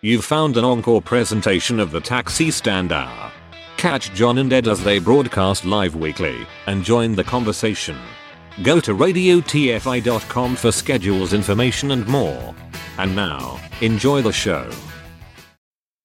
You've found an encore presentation of the Taxi Stand Hour. Catch John and Ed as they broadcast live weekly, and join the conversation. Go to radiotfi.com for schedules, information and more. And now, enjoy the show.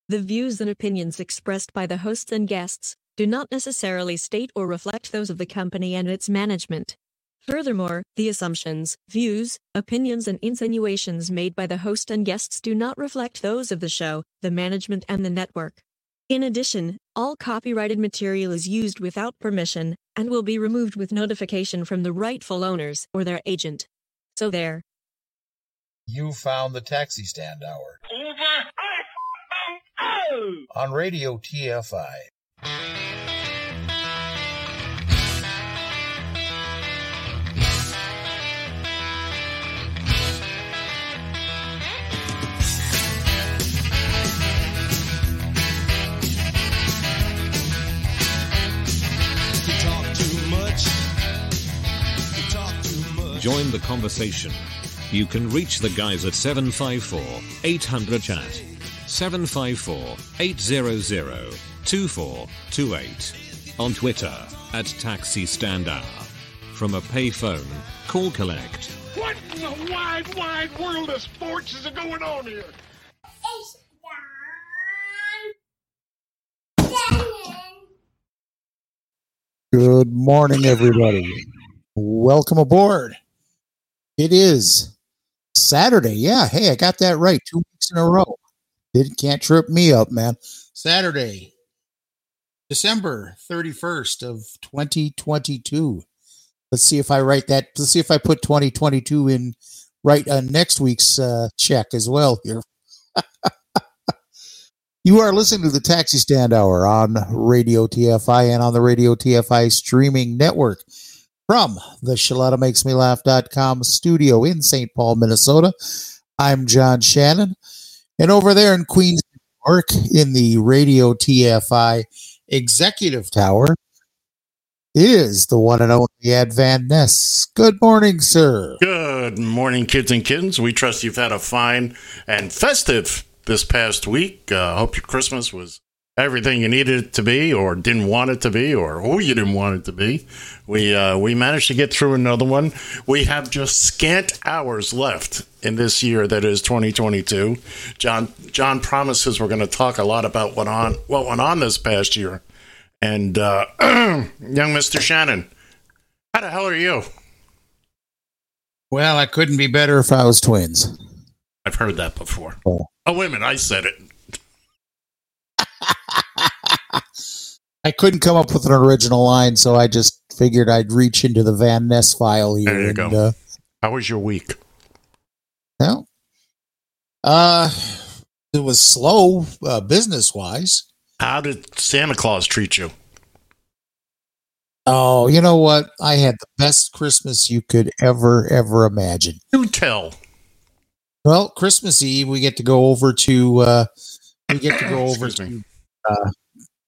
The views and opinions expressed by the hosts and guests do not necessarily state or reflect those of the company and its management. Furthermore, the assumptions, views, opinions and insinuations made by the host and guests do not reflect those of the show, the management and the network. In addition, all copyrighted material is used without permission, and will be removed with notification from the rightful owners or their agent. So there. You found the Taxi Stand Hour. Over. On Radio TFI. Join the conversation. You can reach the guys at 754-800-CHAT, 754-800-2428, on Twitter, at Taxi Stand Hour. From a payphone, call collect. What in the wide, wide world of sports is going on here? It's John Shannon. Good morning, everybody. Welcome aboard. It is Saturday. Yeah. Hey, I got that right. 2 weeks in a row. Can't trip me up, man. Saturday, December 31st of 2022. Let's see if I write that. Let's see if I put 2022 in right on next week's check as well here. You are listening to the Taxi Stand Hour on Radio TFI and on the Radio TFI streaming network. From the ShalottaMakesMeLaugh.com studio in St. Paul, Minnesota, I'm John Shannon. And over there in Queens, New York, in the Radio TFI Executive Tower, is the one and only Ed Van Ness. Good morning, sir. Good morning, kids and kittens. We trust you've had a fine and festive this past week. Hope your Christmas was everything you needed it to be, or didn't want it to be, or who you didn't want it to be. We managed to get through another one. We have just scant hours left in this year that is 2022. John promises we're going to talk a lot about what went on this past year. And young Mr. Shannon, how the hell are you? Well, I couldn't be better if I was twins. I've heard that before. Oh, wait a minute, I said it. I couldn't come up with an original line, so I just figured I'd reach into the Van Ness file here. There you go. How was your week? Well, it was slow business-wise. How did Santa Claus treat you? Oh, you know what? I had the best Christmas you could ever imagine. Do tell. Well, Christmas Eve, we get to go over to...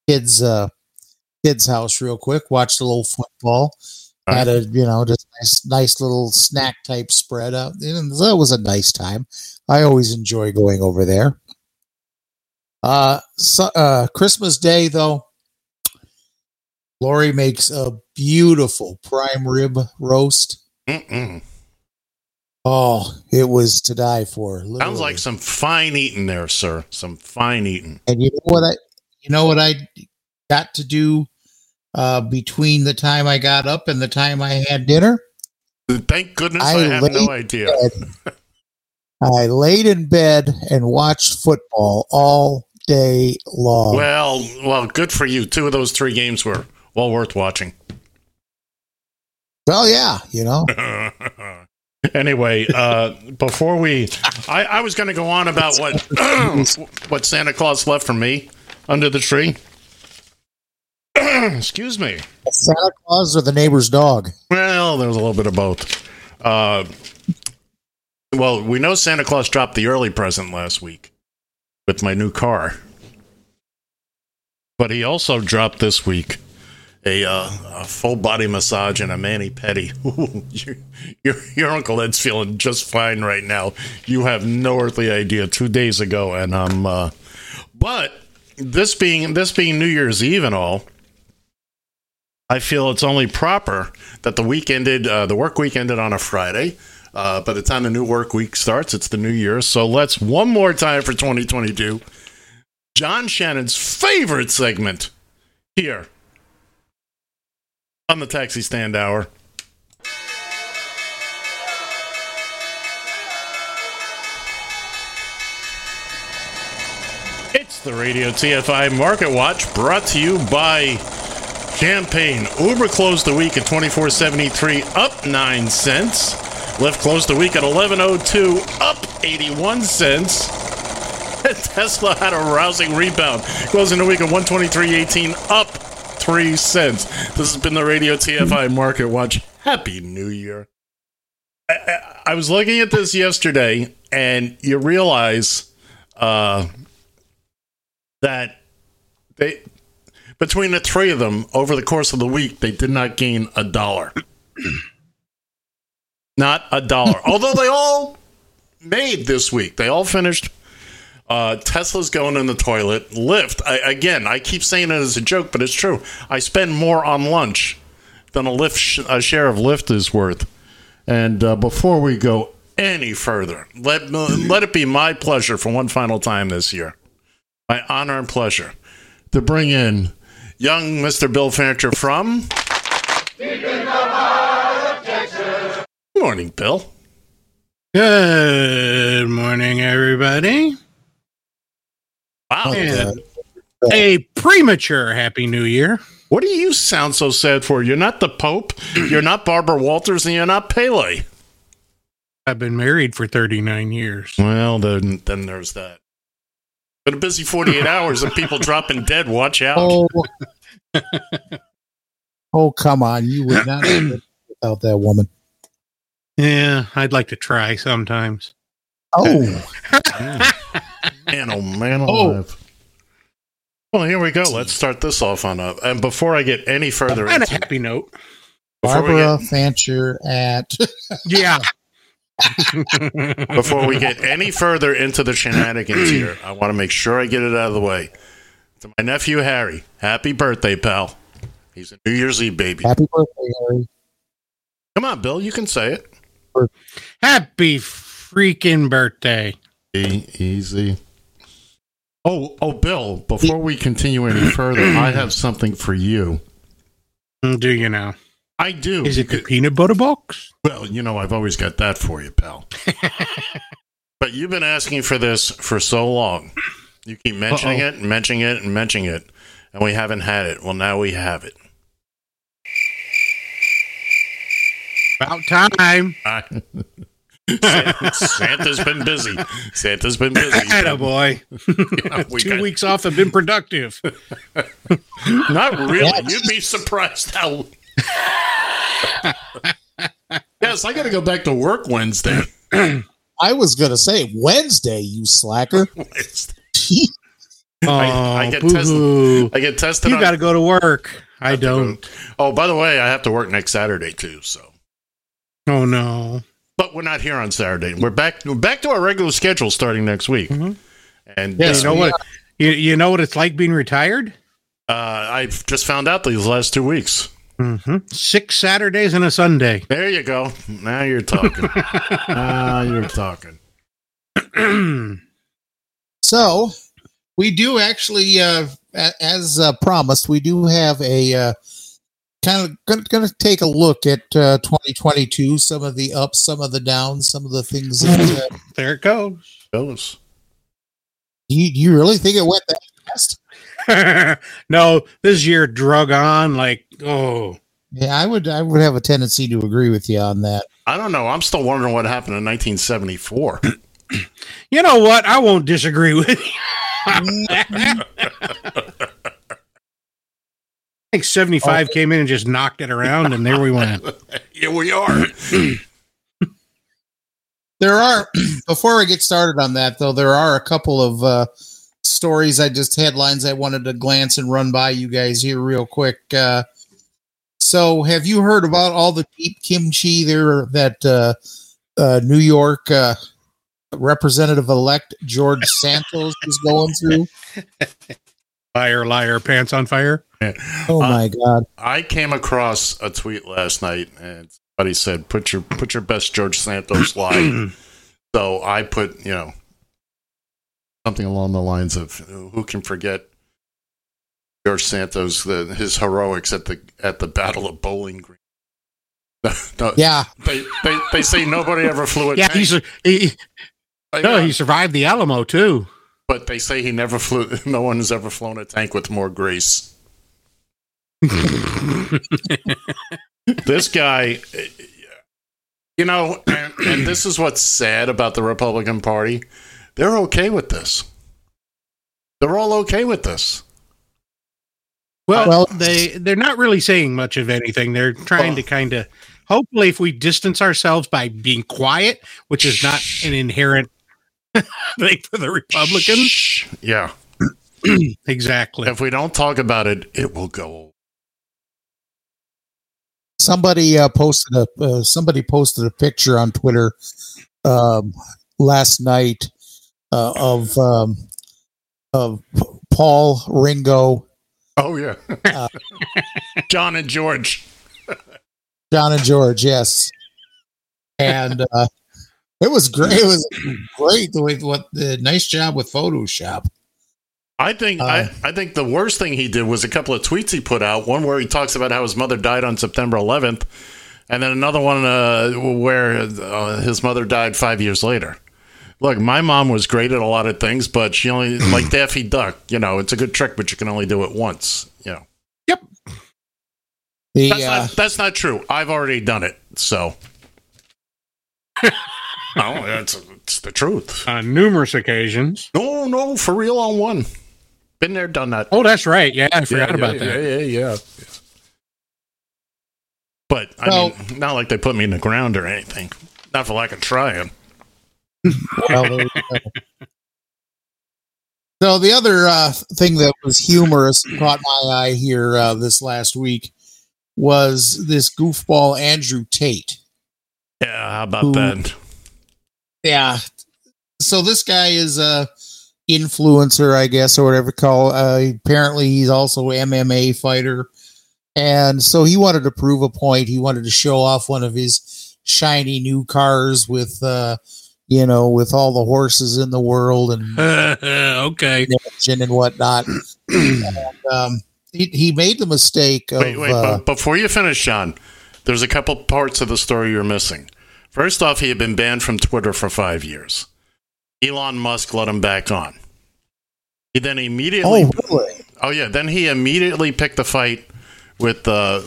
kids' house real quick. Watched a little football. Right. Had a just nice little snack type spread out, and that was a nice time. I always enjoy going over there. Christmas Day though, Lori makes a beautiful prime rib roast. Mm-mm. Oh, it was to die for. Literally. Sounds like some fine eating there, sir. Some fine eating. And you know what I got to do between the time I got up and the time I had dinner? Thank goodness I have no idea. I laid in bed and watched football all day long. Well, good for you. Two of those three games were well worth watching. Well, yeah, Anyway, before we... I was going to go on about what Santa Claus left for me under the tree. Excuse me. Santa Claus or the neighbor's dog? Well, there was a little bit of both. Well, we know Santa Claus dropped the early present last week with my new car. But he also dropped this week a full body massage and a mani-pedi. Your Uncle Ed's feeling just fine right now. You have no earthly idea. 2 days ago, and I'm. But this being New Year's Eve and all, I feel it's only proper that the work week ended on a Friday. By the time the new work week starts, it's the new year. So let's one more time for 2022. John Shannon's favorite segment here on the Taxi Stand Hour. It's the Radio TFI Market Watch, brought to you by Champagne. Uber closed the week at $24.73, up 9 cents. Lyft closed the week at $11.02, up 81 cents. Tesla had a rousing rebound, closing the week at $123.18, up 3 cents. This has been the Radio TFI Market Watch. Happy New Year. I was looking at this yesterday, and you realize that they... Between the three of them, over the course of the week, they did not gain a dollar. Not a dollar. Although they all made this week. They all finished. Tesla's going in the toilet. Lyft, I keep saying it as a joke, but it's true. I spend more on lunch than a share of Lyft is worth. And before we go any further, let it be my pleasure for one final time this year. My honor and pleasure to bring in young Mr. Bill Fancher from Texas. Good morning, Bill. Good morning, everybody. Wow. And a premature Happy New Year. What do you sound so sad for? You're not the Pope, you're not Barbara Walters, and you're not Pele. I've been married for 39 years. Well, then there's that. Been a busy 48 hours of people dropping dead. Watch out. Oh, come on. You would not live without that woman. Yeah, I'd like to try sometimes. Oh. Man, oh, man alive. Well, here we go. Let's start this off on up. And before I get any further... On a happy note. Barbara Fancher at... Yeah. Before we get any further into the shenanigans here, I want to make sure I get it out of the way. To my nephew Harry, happy birthday, pal. He's a New Year's Eve baby. Happy birthday, Harry. Come on, Bill, you can say it. Happy freaking birthday. Easy. Oh, Bill, before we continue any further, I have something for you. Do you now? I do. Is it the peanut butter box? Well, you know, I've always got that for you, pal. But you've been asking for this for so long. You keep mentioning it and mentioning it and mentioning it, and we haven't had it. Well, now we have it. About time. Santa's been busy. Attaboy. Yeah, 2 weeks off have been productive. Not really. Yes. You'd be surprised how... Yes, I got to go back to work Wednesday. I was going to say Wednesday, you slacker. Wednesday. I get tested. You got to go to work. I don't. Oh, by the way, I have to work next Saturday too. So. Oh no! But we're not here on Saturday. We're back to our regular schedule starting next week. Mm-hmm. And yeah, you know what it's like being retired. I've just found out these last 2 weeks. Mm-hmm. 6 Saturdays and a Sunday. There you go. Now you're talking. So we do actually, as promised, we do have a kind of going to take a look at 2022. Some of the ups, some of the downs, some of the things. That, there it goes. Phyllis. You really think it went that fast? No, this year drug on like yeah, I would have a tendency to agree with you on that. I don't know. I'm still wondering what happened in 1974. You know what? I won't disagree with you. I think 75 came in and just knocked it around, and there we went. Here we are. Before I get started on that, though, there are a couple of stories, headlines I wanted to glance and run by you guys here real quick. So have you heard about all the cheap kimchi there that New York representative-elect George Santos is going through? Liar, liar, pants on fire. Oh, my God. I came across a tweet last night, and somebody said, put your best George Santos line. So I put, something along the lines of, who can forget George Santos, his heroics at the Battle of Bowling Green. No, yeah. They say nobody ever flew a tank. Yeah, he survived the Alamo, too. But they say no one has ever flown a tank with more grace. This guy, and this is what's sad about the Republican Party. They're okay with this. They're all okay with this. Well, they're not really saying much of anything. They're trying to kind of, hopefully, if we distance ourselves by being quiet, which is not an inherent thing for the Republicans. Yeah, exactly. If we don't talk about it, it will go. Somebody posted a picture on Twitter last night of Paul, Ringo. Oh, yeah. John and George. John and George, yes. And it was great. It was great. The nice job with Photoshop. I think I think the worst thing he did was a couple of tweets he put out. One where he talks about how his mother died on September 11th. And then another one where his mother died 5 years later. Look, my mom was great at a lot of things, but she only, like Daffy Duck, it's a good trick, but you can only do it once, Yep. That's not true. I've already done it, so. No, it's the truth. On numerous occasions. No, for real on one. Been there, done that. Oh, that's right. Yeah, I forgot about that. Yeah. But, I mean, not like they put me in the ground or anything. Not for lack of trying. Well, so the other thing that was humorous caught my eye here this last week was this goofball Andrew Tate. Yeah, how about that? Yeah. So this guy is a influencer, I guess, or whatever you call it. Apparently, he's also an MMA fighter, and so he wanted to prove a point. He wanted to show off one of his shiny new cars with. With all the horses in the world and okay, and whatnot. And, he made the mistake. Before you finish, Sean, there's a couple parts of the story you're missing. First off, he had been banned from Twitter for 5 years. Elon Musk let him back on. He then immediately. Oh, really? Oh yeah. Then he immediately picked a fight with the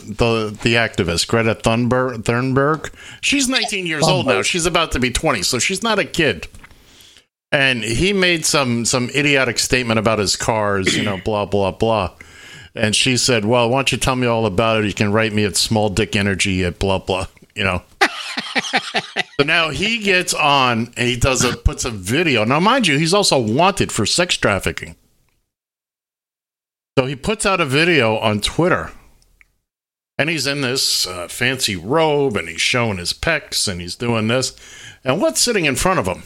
activist Greta Thunberg. She's 19 years old now. She's about to be 20, so she's not a kid. And he made some idiotic statement about his cars, blah blah blah. And she said, "Well, why don't you tell me all about it? You can write me at smalldickenergy@" So now he gets on and he puts a video. Now, mind you, he's also wanted for sex trafficking. So he puts out a video on Twitter. And he's in this fancy robe, and he's showing his pecs, and he's doing this. And what's sitting in front of him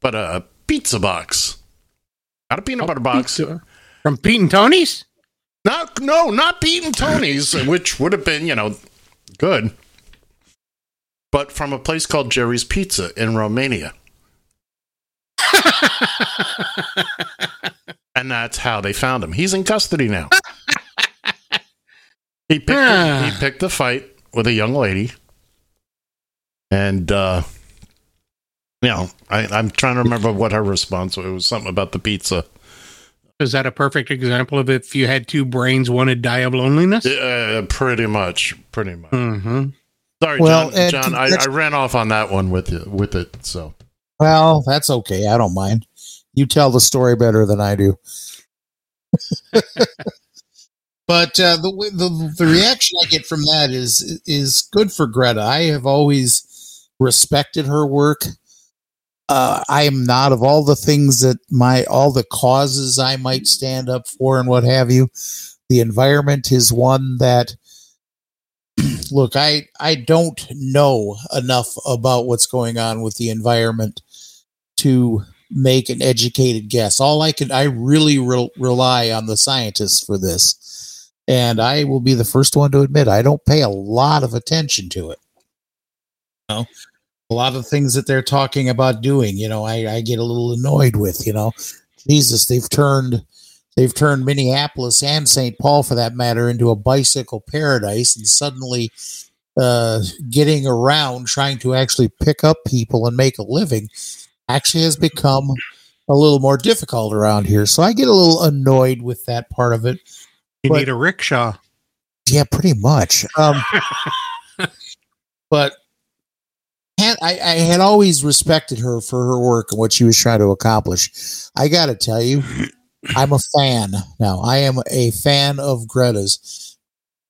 but a pizza box? Not a peanut butter box. Pizza. From Pete and Tony's? No, not Pete and Tony's, which would have been, good. But from a place called Jerry's Pizza in Romania. And that's how they found him. He's in custody now. He picked a fight with a young lady, and I'm trying to remember what her response was. It was something about the pizza. Is that a perfect example of if you had two brains, one would die of loneliness? Pretty much. Mm-hmm. Sorry, well, John, I ran off on that one with it. So, well, that's okay. I don't mind. You tell the story better than I do. But the reaction I get from that is good for Greta. I have always respected her work. I am not of all the things that all the causes I might stand up for and what have you. The environment is one that with, look, I don't know enough about what's going on with the environment to make an educated guess. All I can, I really rely on the scientists for this. And I will be the first one to admit, I don't pay a lot of attention to it. You know, a lot of things that they're talking about doing, you know, I get a little annoyed with, you know, Jesus, they've turned Minneapolis and St. Paul, for that matter, into a bicycle paradise, and suddenly getting around trying to actually pick up people and make a living actually has become a little more difficult around here. So I get a little annoyed with that part of it. You need a rickshaw. Yeah, pretty much. But I had always respected her for her work and what she was trying to accomplish. I got to tell you, I'm a fan now. I am a fan of Greta's.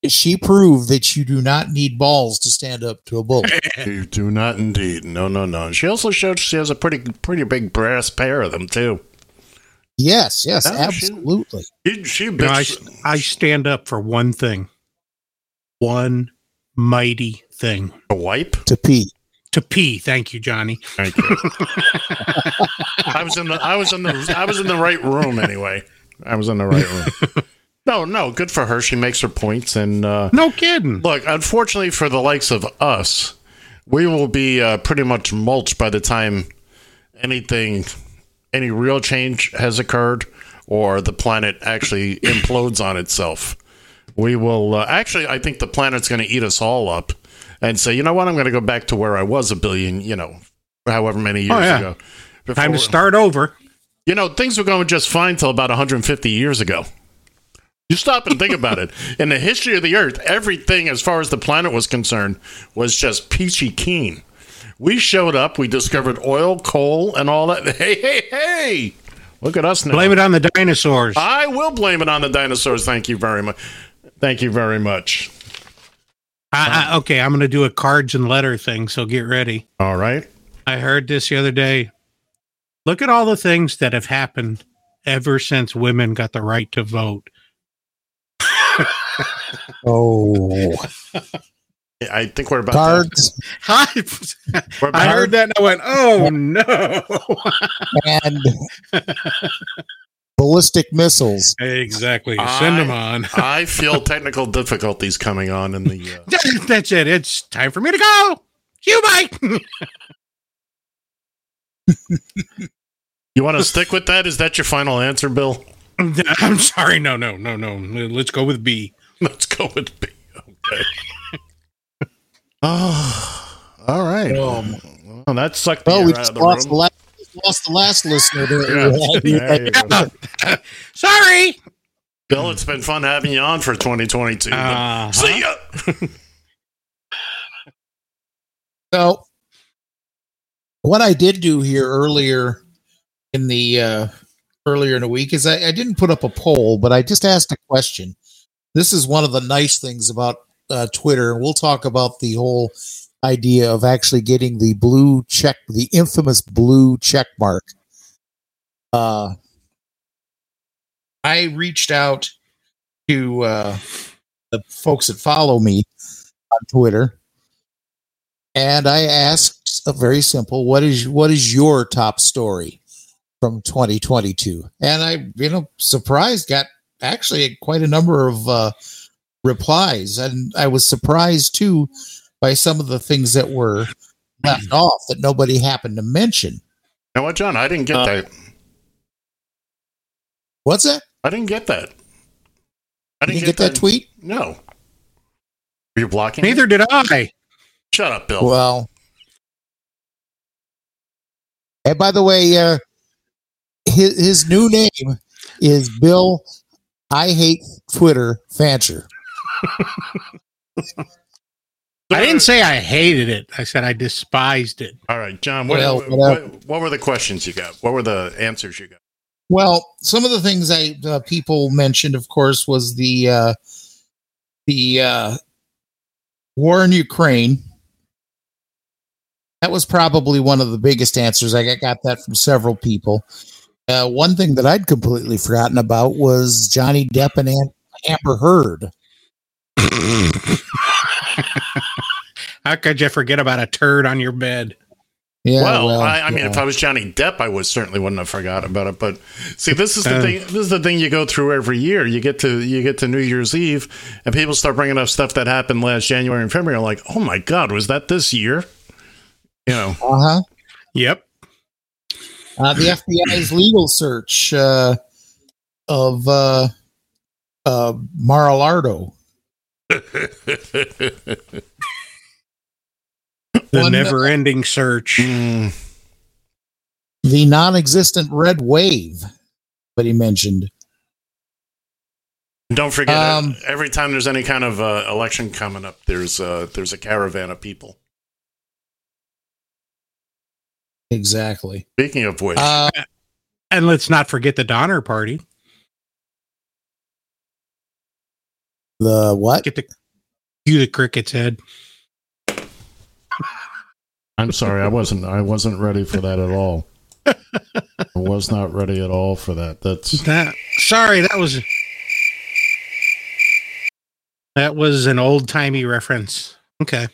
She proved that you do not need balls to stand up to a bully. You do not indeed. No. She also showed she has a pretty big brass pair of them, too. Yes, no, absolutely. She I stand up for one thing. One mighty thing. A wipe? To pee. To pee, thank you, Johnny. Thank you. I was in the right room anyway. I was in the right room. No, good for her. She makes her points, and no kidding. Look, unfortunately for the likes of us, we will be pretty much mulched by the time any real change has occurred, or the planet actually implodes on itself. We will I think the planet's going to eat us all up. And say, you know what? I'm going to go back to where I was a billion, you know, however many years ago. Time to start over. You know, things were going just fine till about 150 years ago. You stop and think about it. In the history of the Earth, everything, as far as the planet was concerned, was just peachy keen. We showed up. We discovered oil, coal, and all that. Hey! Look at us now. Blame it on the dinosaurs. I will blame it on the dinosaurs. Thank you very much. Okay, I'm going to do a cards and letter thing, so get ready. All right. I heard this the other day. Look at all the things that have happened ever since women got the right to vote. Oh. I think we're about cards. I heard that and I went, oh, no. And ballistic missiles. Exactly. Send them on. I feel technical difficulties coming on in the... That's it. It's time for me to go. You, Mike. You want to stick with that? Is that your final answer, Bill? I'm sorry. No. Let's go with B. Okay. All right. Well, that sucked me out of the room. Lost the last listener. Yeah. Sorry, Bill. It's been fun having you on for 2022. See ya. So, what I did do here earlier in the week is I didn't put up a poll, but I just asked a question. This is one of the nice things about Twitter, and we'll talk about the whole idea of actually getting the blue check, the infamous blue check mark. I reached out to the folks that follow me on Twitter, and I asked a very simple: what is your top story from 2022? And I, surprised, got actually quite a number of replies, and I was surprised too by some of the things that were left off that nobody happened to mention. You know what, John? I didn't get that. What's that? I didn't get that. I didn't get that tweet? No. Were you blocking it? Neither did I. Shut up, Bill. Well. And by the way, his new name is Bill I Hate Twitter Fancher. I didn't say I hated it. I said I despised it. All right, John, what were the questions you got? What were the answers you got? Well, some of the things people mentioned, of course, was the war in Ukraine. That was probably one of the biggest answers. I got that from several people. One thing that I'd completely forgotten about was Johnny Depp and Amber Heard. How could you forget about a turd on your bed? Yeah, well, I mean, if I was Johnny Depp, I certainly wouldn't have forgot about it. But see, this is the thing. This is the thing you go through every year. You get to New Year's Eve, and people start bringing up stuff that happened last January and February. I'm like, oh my God, was that this year? You know. Uh huh. Yep. The FBI's legal search of Mar-a-Lago. The never-ending search. The non-existent red wave that he mentioned. Don't forget, every time there's any kind of election coming up, there's a caravan of people. Exactly. Speaking of which. And let's not forget the Donner Party. The what? Cue the cricket's head. I'm sorry, I wasn't ready for that at all. I was not ready at all for that. That was an old-timey reference. Okay.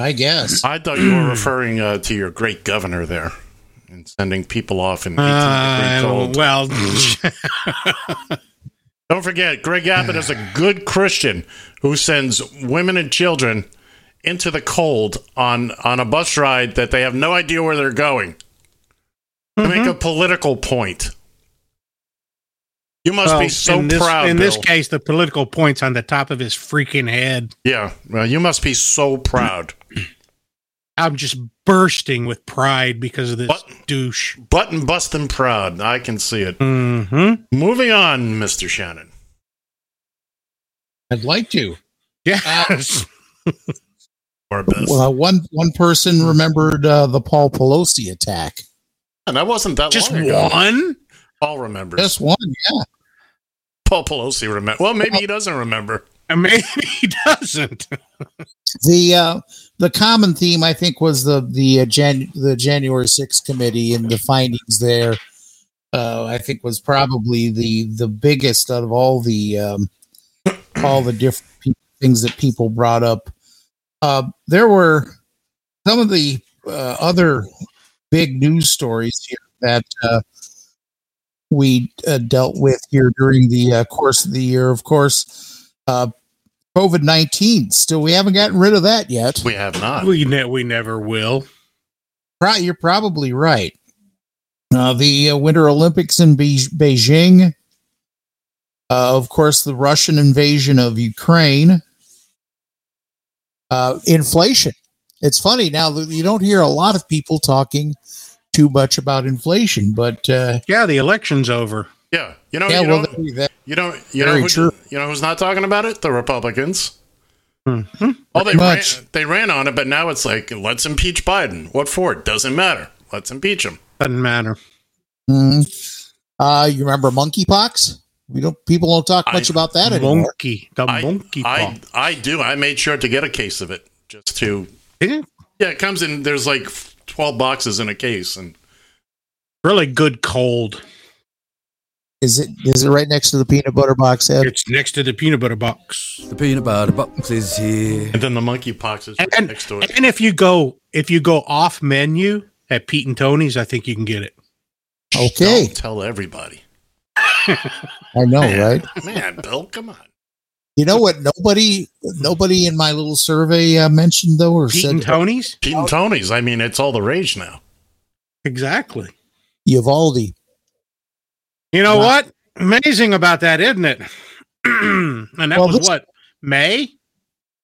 I guess. I thought you were referring to your great governor there and sending people off in 18-degree cold. Well, don't forget, Greg Abbott is a good Christian who sends women and children into the cold on a bus ride that they have no idea where they're going to make a political point. You must be so proud. In Bill. This case, the political point's on the top of his freaking head. Yeah. Well, you must be so proud. I'm just bursting with pride because of this douche. Button busting proud. I can see it. Mm-hmm. Moving on, Mr. Shannon. I'd like to. Yes. Well, one person remembered the Paul Pelosi attack. And that wasn't that long ago. Just one? Paul remembers. Just one, yeah. Paul Pelosi remembers. Well, maybe he doesn't remember. Maybe he doesn't. The common theme, I think, was the January 6th committee and the findings there. I think was probably the biggest out of all the different things that people brought up. There were some of the other big news stories here that we dealt with here during the course of the year. Of course, COVID-19. Still, we haven't gotten rid of that yet. We have not. We never will. You're probably right. The Winter Olympics in Beijing. Of course, the Russian invasion of Ukraine. Inflation. It's funny now that you don't hear a lot of people talking too much about inflation, but yeah, the election's over. Yeah, you know, you know who's not talking about it? The Republicans. Mm-hmm. Oh, they ran on it, but now it's like, let's impeach Biden. What for? It doesn't matter. Let's impeach him. Doesn't matter. Mm. You remember monkeypox? People don't talk much about that anymore. Monkeypox. I do. I made sure to get a case of it just to. Yeah. Yeah, it comes in. There's like 12 boxes in a case, and really good cold. Is it right next to the peanut butter box, Ed? It's next to the peanut butter box. The peanut butter box is here, and then the monkeypox is right next to it. And if you go off menu at Pete and Tony's, I think you can get it. Okay, don't tell everybody. I know, right? Man, Bill, come on. You know what? Nobody in my little survey mentioned though, or Pete said and Tony's. Pete and Tony's. I mean, it's all the rage now. Exactly. Uvalde. You know what? Amazing about that, isn't it? And that was what, May?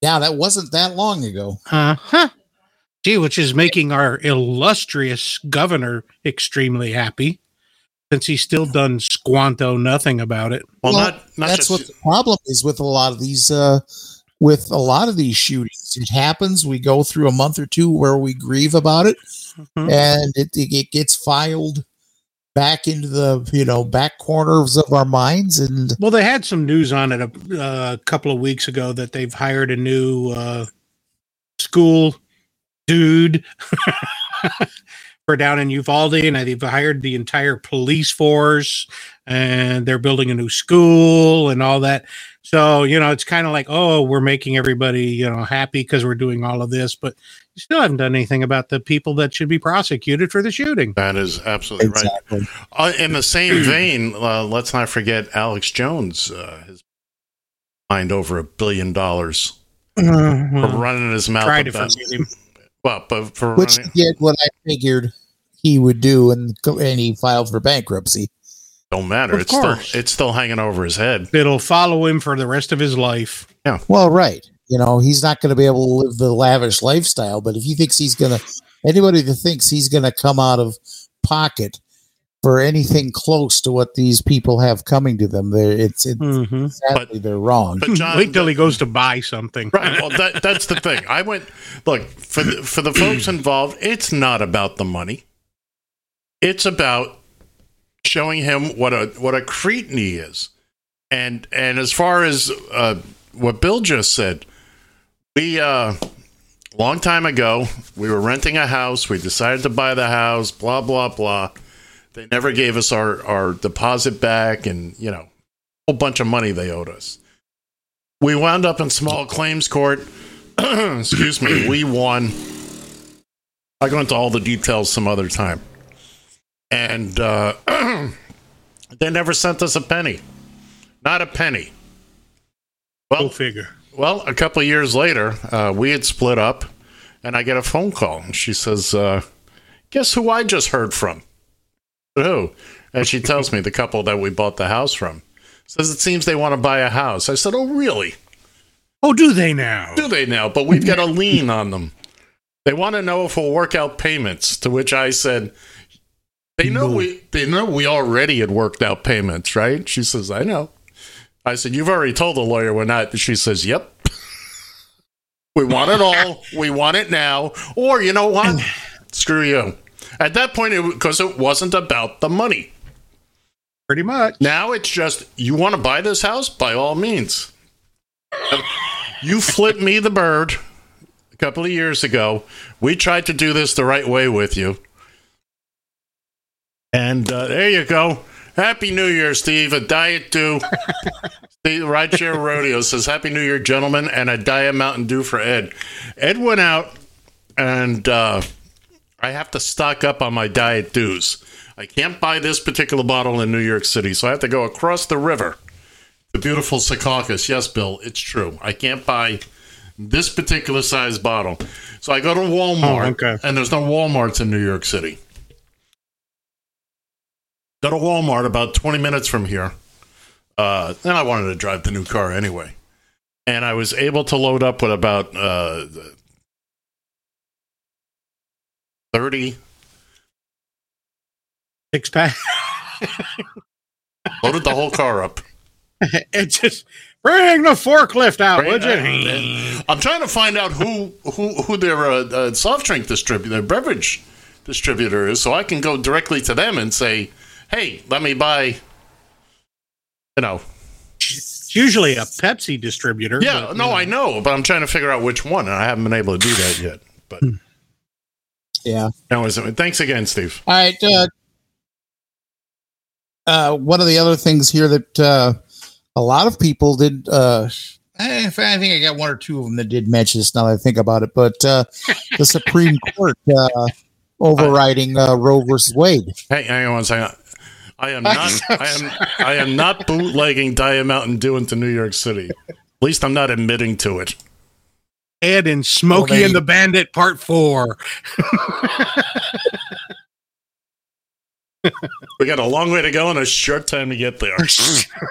Yeah, that wasn't that long ago. Uh-huh. Gee, which is making our illustrious governor extremely happy. Since he's still done squanto nothing about it. Well, not that's just what the problem is with a lot of these shootings. It happens. We go through a month or two where we grieve about it, and it gets filed back into the back corners of our minds. And well, they had some news on it a couple of weeks ago that they've hired a new school dude are down in Uvalde, and they've hired the entire police force, and they're building a new school and all that. So, you know, it's kind of like, oh, we're making everybody, you know, happy because we're doing all of this, but you still haven't done anything about the people that should be prosecuted for the shooting. That is absolutely exactly right. In the same vein, let's not forget Alex Jones, his fined over $1 billion for running his mouth. Try to forgive him. Well, but for which running, did what I figured he would do, and he filed for bankruptcy. Don't matter. It's still hanging over his head. It'll follow him for the rest of his life. Yeah. Well, right. You know, he's not going to be able to live the lavish lifestyle, but if he thinks he's going to, anybody that thinks he's going to come out of pocket for anything close to what these people have coming to them, it's sadly they're wrong. But John, wait till he goes to buy something. Right. Well, that's the thing. Look for the folks involved. It's not about the money. It's about showing him what a cretin he is, and as far as what Bill just said, we long time ago we were renting a house. We decided to buy the house. Blah blah blah. They never gave us our deposit back, and, you know, a whole bunch of money they owed us. We wound up in small claims court. Excuse me. We won. I go into all the details some other time. And they never sent us a penny. Not a penny. Well, go figure. Well, a couple of years later, we had split up, and I get a phone call. And she says, guess who I just heard from? Who? And she tells me the couple that we bought the house from. Says it seems they want to buy a house. I said, oh, really? Oh, do they now? Do they now? But we've got a lien on them. They want to know if we'll work out payments, to which I said, they know we already had worked out payments, right? She says, I know. I said, you've already told the lawyer we're not. She says, yep. We want it all. We want it now. Or, you know what? Screw you. At that point, because it wasn't about the money. Pretty much. Now it's just, you want to buy this house? By all means. You flipped me the bird a couple of years ago. We tried to do this the right way with you. And there you go. Happy New Year, Steve. A Diet Dew. Steve Rideshare Rodeo says, Happy New Year, gentlemen, and a Diet Mountain Dew for Ed. Ed went out and... I have to stock up on my Diet Dews. I can't buy this particular bottle in New York City, so I have to go across the river. The beautiful Secaucus. Yes, Bill, it's true. I can't buy this particular size bottle. So I go to Walmart, and there's no Walmarts in New York City. Go to Walmart about 20 minutes from here, and I wanted to drive the new car anyway. And I was able to load up with about... 30 6-pack loaded the whole car up. It just bring the forklift out, would you? I'm trying to find out who their soft drink distributor, beverage distributor is, so I can go directly to them and say, "Hey, let me buy." You know, it's usually a Pepsi distributor. Yeah, but, I know, but I'm trying to figure out which one, and I haven't been able to do that yet. But. Yeah. Thanks again, Steve. All right. One of the other things here that a lot of people did, I think I got one or two of them that did mention this now that I think about it, but the Supreme Court overriding Roe versus Wade. Hang on one second. I am not bootlegging Diet Mountain Dew into New York City. At least I'm not admitting to it. Ed and Smokey and the Bandit Part 4. We got a long way to go and a short time to get there.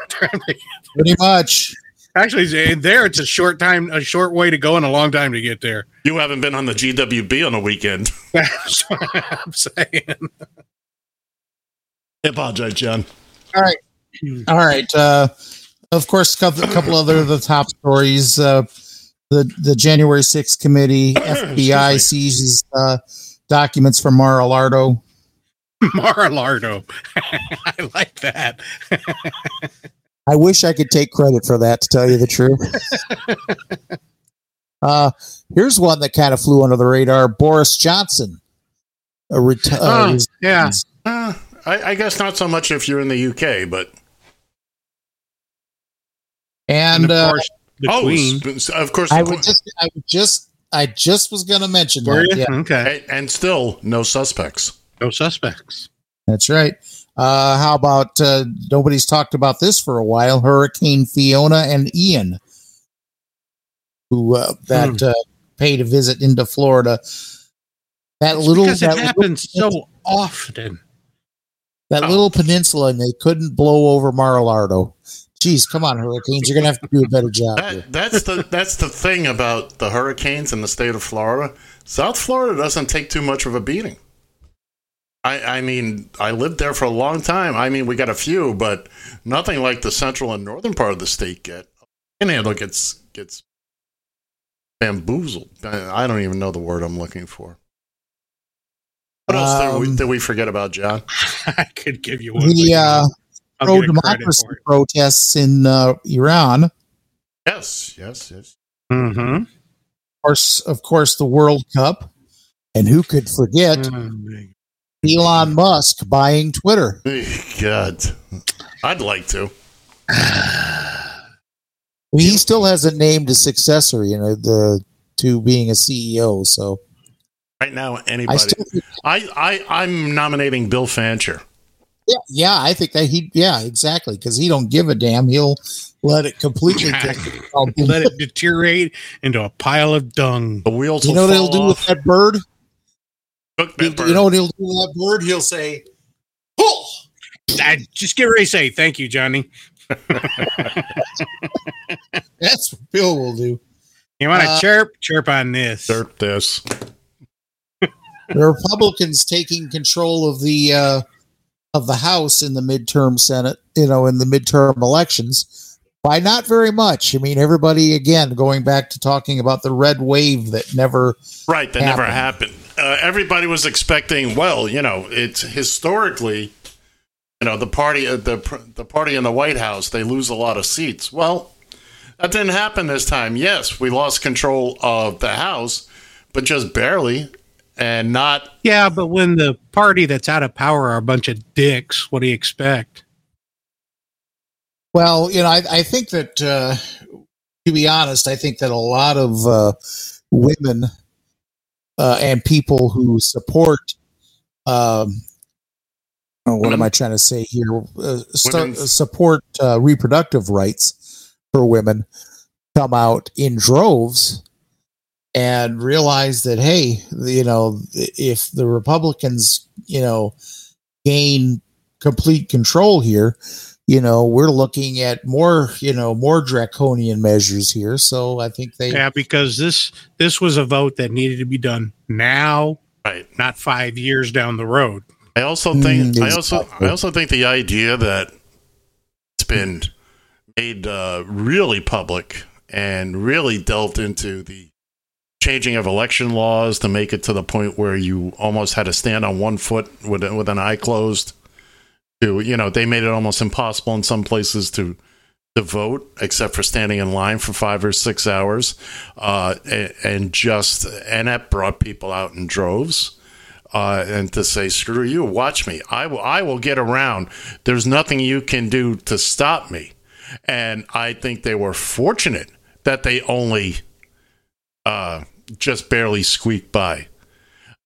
Pretty much. Actually, it's a short way to go and a long time to get there. You haven't been on the GWB on a weekend. That's what I'm saying. I apologize, John. All right. Of course, a couple other the top stories. The January 6th committee, FBI seizes documents from Mar-a-Lago. Mar-a-Lago. I like that. I wish I could take credit for that, to tell you the truth. Here's one that kind of flew under the radar. Boris Johnson Yeah. I guess not so much if you're in the UK, but. And of course, the Queen. Of course, I just was going to mention that. Yeah. Okay. And still no suspects. No suspects. That's right. How about nobody's talked about this for a while? Hurricane Fiona and Ian, who paid a visit into Florida. It happens so often. That little peninsula, and they couldn't blow over Mar-a-Lago. Jeez, come on, hurricanes! You're gonna have to do a better job. That's the thing about the hurricanes in the state of Florida. South Florida doesn't take too much of a beating. I mean, I lived there for a long time. I mean, we got a few, but nothing like the central and northern part of the state get. Panhandle gets bamboozled. I don't even know the word I'm looking for. What else did we forget about, John? I could give you one. The pro-democracy protests in Iran. Yes. Mm-hmm. Of course, the World Cup. And who could forget Elon Musk buying Twitter? God, I'd like to. He still hasn't named a successor, to being a CEO, so... Right now, anybody. I'm nominating Bill Fancher. Yeah, I think that exactly, because he don't give a damn. He'll let it completely let it deteriorate into a pile of dung. The wheels. You know what he'll do with that bird? You know what he'll do with that bird? He'll say, "Oh, just get ready to say thank you, Johnny." That's what Bill will do. You want to chirp? Chirp on this. Chirp this. The Republicans taking control of the House in the midterm Senate, in the midterm elections, by not very much. I mean, everybody again going back to talking about the red wave that never happened. Everybody was expecting, it's historically, the party the party in the White House, they lose a lot of seats. Well, that didn't happen this time. Yes, we lost control of the House, but just barely. And not. Yeah, but when the party that's out of power are a bunch of dicks, what do you expect? Well, I think that, to be honest, I think that a lot of women and people who support, what am I trying to say here? Support reproductive rights for women come out in droves. And realize that, hey, if the Republicans, gain complete control here, we're looking at more, more draconian measures here. So I think because this was a vote that needed to be done now, right? Not 5 years down the road. I also think I also think the idea that it's been made really public and really delved into the changing of election laws to make it to the point where you almost had to stand on one foot with an eye closed. They made it almost impossible in some places to vote, except for standing in line for 5 or 6 hours, and that brought people out in droves, and to say, "Screw you, watch me. I will get around. There's nothing you can do to stop me." And I think they were fortunate that they only. Just barely squeaked by.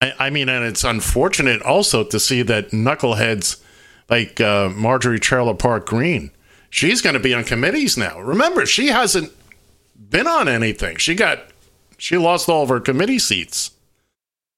I mean, and it's unfortunate also to see that knuckleheads like Marjorie Trailer Park Green, she's going to be on committees now. Remember, she hasn't been on anything. She lost all of her committee seats.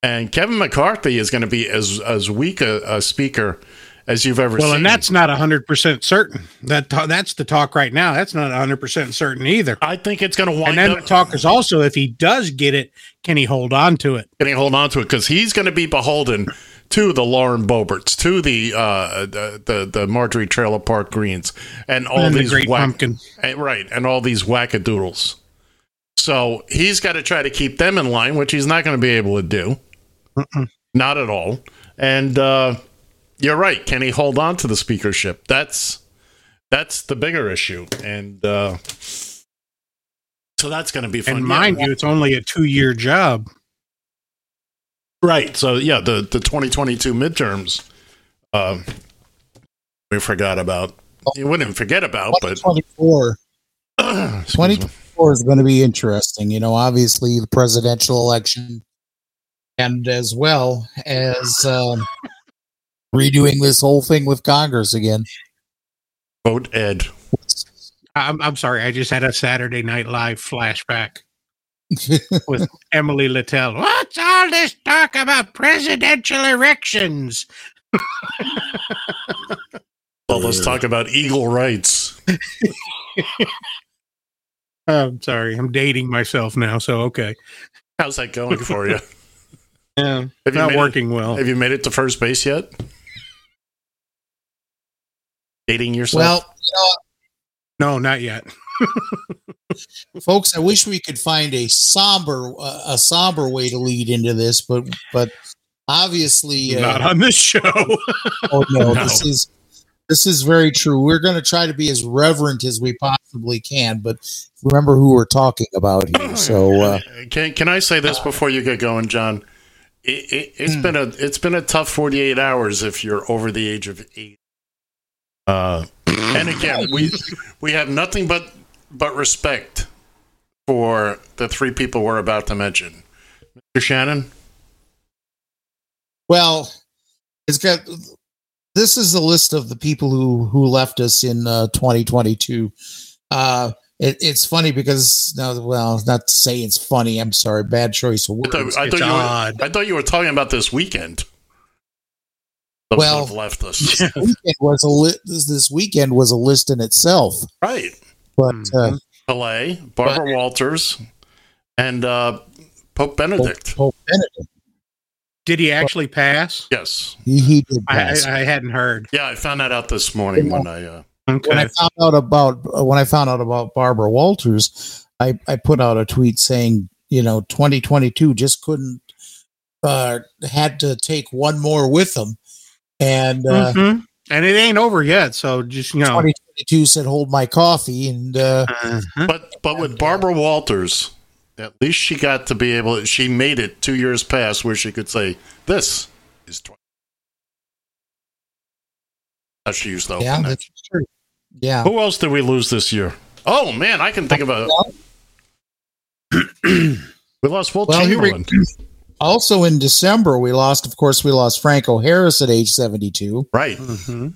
And Kevin McCarthy is going to be as weak a speaker as you've ever seen. Well, and that's not 100% certain. That's the talk right now. That's not 100% certain either. I think it's going to wind up. And then the talk is also, if he does get it, can he hold on to it? Can he hold on to it? Because he's going to be beholden to the Lauren Boeberts, to the Marjorie Trailer Park Greens, and these Great Pumpkin. Right, and all these wackadoodles. So he's got to try to keep them in line, which he's not going to be able to do. Mm-mm. Not at all. And... you're right. Can he hold on to the speakership? That's the bigger issue, and so that's going to be fun. And mind you, it's only a 2-year job. Right. So, yeah, the 2022 midterms, we forgot about. You wouldn't forget about, but 2024. 2024 is going to be interesting. You know, obviously the presidential election, and as well as redoing this whole thing with Congress again. Vote Ed. I'm sorry. I just had a Saturday Night Live flashback with Emily Littell. What's all this talk about presidential erections? Well, let's talk about eagle rights. I'm sorry. I'm dating myself now. So, okay. How's that going for you? Yeah, it's not working well. Have you made it to first base yet? Dating yourself? Well, no, not yet. Folks, I wish we could find a somber way to lead into this, but obviously not on this show. Oh no, this is very true. We're going to try to be as reverent as we possibly can, but remember who we're talking about here. So, can I say this before you get going, John? It's been a tough 48 hours if you're over the age of 8. And again, we have nothing but respect for the three people we're about to mention. Mr. Shannon? Well, this is the list of the people who left us in 2022. It's funny because, not to say it's funny. I'm sorry. Bad choice of words. I thought you were talking about this weekend. Those have left us. This weekend was a list in itself. Right. But LA, Barbara Walters, and Pope Benedict. Did he actually pass? Yes. He did pass. I hadn't heard. Yeah, I found that out this morning when I found out about Barbara Walters, I put out a tweet saying, 2022 just couldn't had to take one more with them. And and it ain't over yet, so just 2022 said hold my coffee, and but with Barbara Walters, at least she got to be able. She made it 2 years past where she could say this is 20. How she used the open that's true. Yeah. Who else did we lose this year? Oh man, I can think about. We lost Will Chamberlain. Also in December, we lost Franco Harris at age 72. Right. Mm-hmm.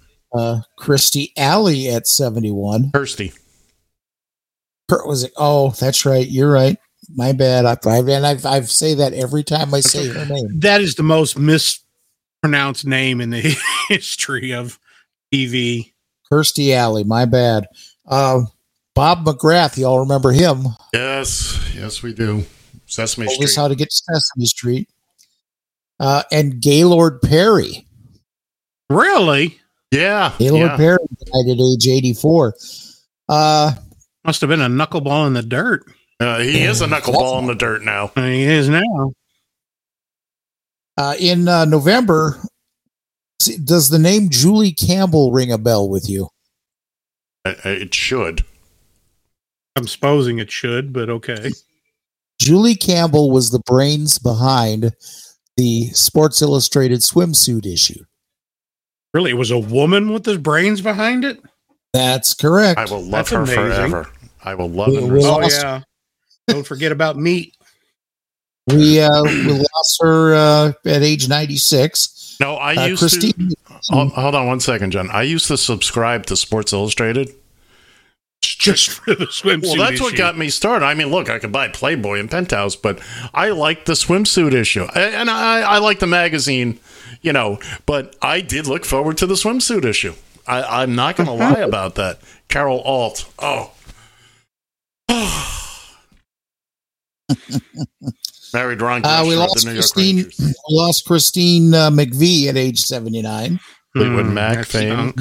Kirstie Alley at 71. Kirstie. Was it? Oh, that's right. You're right. My bad. I say that every time I say her name. That is the most mispronounced name in the history of TV. Kirstie Alley. My bad. Bob McGrath. Y'all remember him? Yes. Yes, we do. Sesame Street. How to get to Sesame Street. And Gaylord Perry. Really? Yeah. Gaylord Perry died at age 84. Must have been a knuckleball in the dirt. He is a knuckleball in the dirt now. He is now. In November, does the name Julie Campbell ring a bell with you? It should. I'm supposing it should, but okay. Julie Campbell was the brains behind the Sports Illustrated swimsuit issue. Really? It was a woman with the brains behind it? That's correct. I will love her forever. I will love her. Don't forget about meat. We lost her at age 96. No, I used to... Hold on one second, John. I used to subscribe to Sports Illustrated. Just for the swimsuit. Well, that's what got me started. I mean, look, I could buy Playboy and Penthouse, but I like the swimsuit issue, and I like the magazine, But I did look forward to the swimsuit issue. I'm not going to lie about that. Carol Alt. Oh. Married Ron. We lost Christine. We lost Christine McVie at age 79. Fleetwood Mac fame.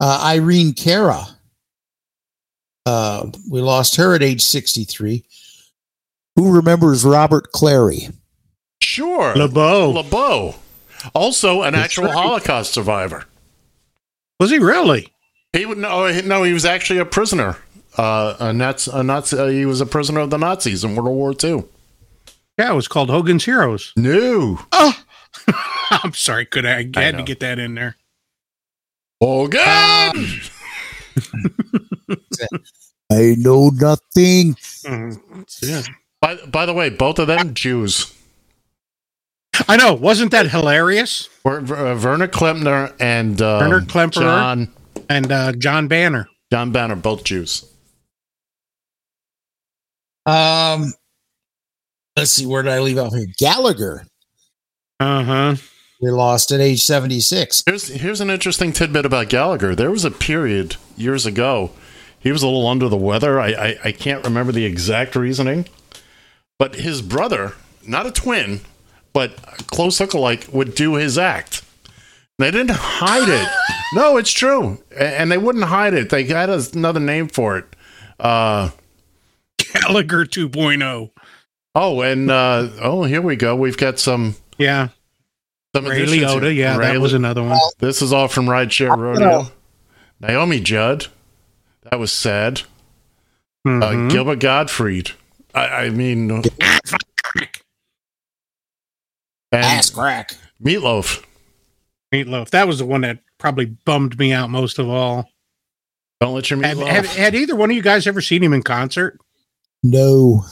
Irene Cara. We lost her at age 63. Who remembers Robert Clary? Sure. LeBeau. Also an actual Holocaust survivor. Was he really? He would no, he was actually a prisoner. He was a prisoner of the Nazis in World War II. Yeah, it was called Hogan's Heroes. No. Oh, I'm sorry. I had to get that in there. Hogan! I know nothing. Yeah. By the way, both of them Jews. I know. Wasn't that hilarious? Werner Klempner and John Banner. John Banner, both Jews. Let's see. Where did I leave off here? Gallagher. Uh-huh. He lost at age 76. Here's an interesting tidbit about Gallagher. There was a period years ago. He was a little under the weather. I can't remember the exact reasoning. But his brother, not a twin, but a close lookalike, would do his act. They didn't hide it. No, it's true. And they wouldn't hide it. They had another name for it. Gallagher 2.0. Oh, and here we go. We've got some. Yeah. Some Ray Liotta. Yeah, that was another one. This is all from Rideshare Rodeo. Naomi Judd. That was sad. Mm-hmm. Gilbert Gottfried. I mean, ass crack. Meat Loaf. That was the one that probably bummed me out most of all. Don't let your meat loaf. Had either one of you guys ever seen him in concert? No.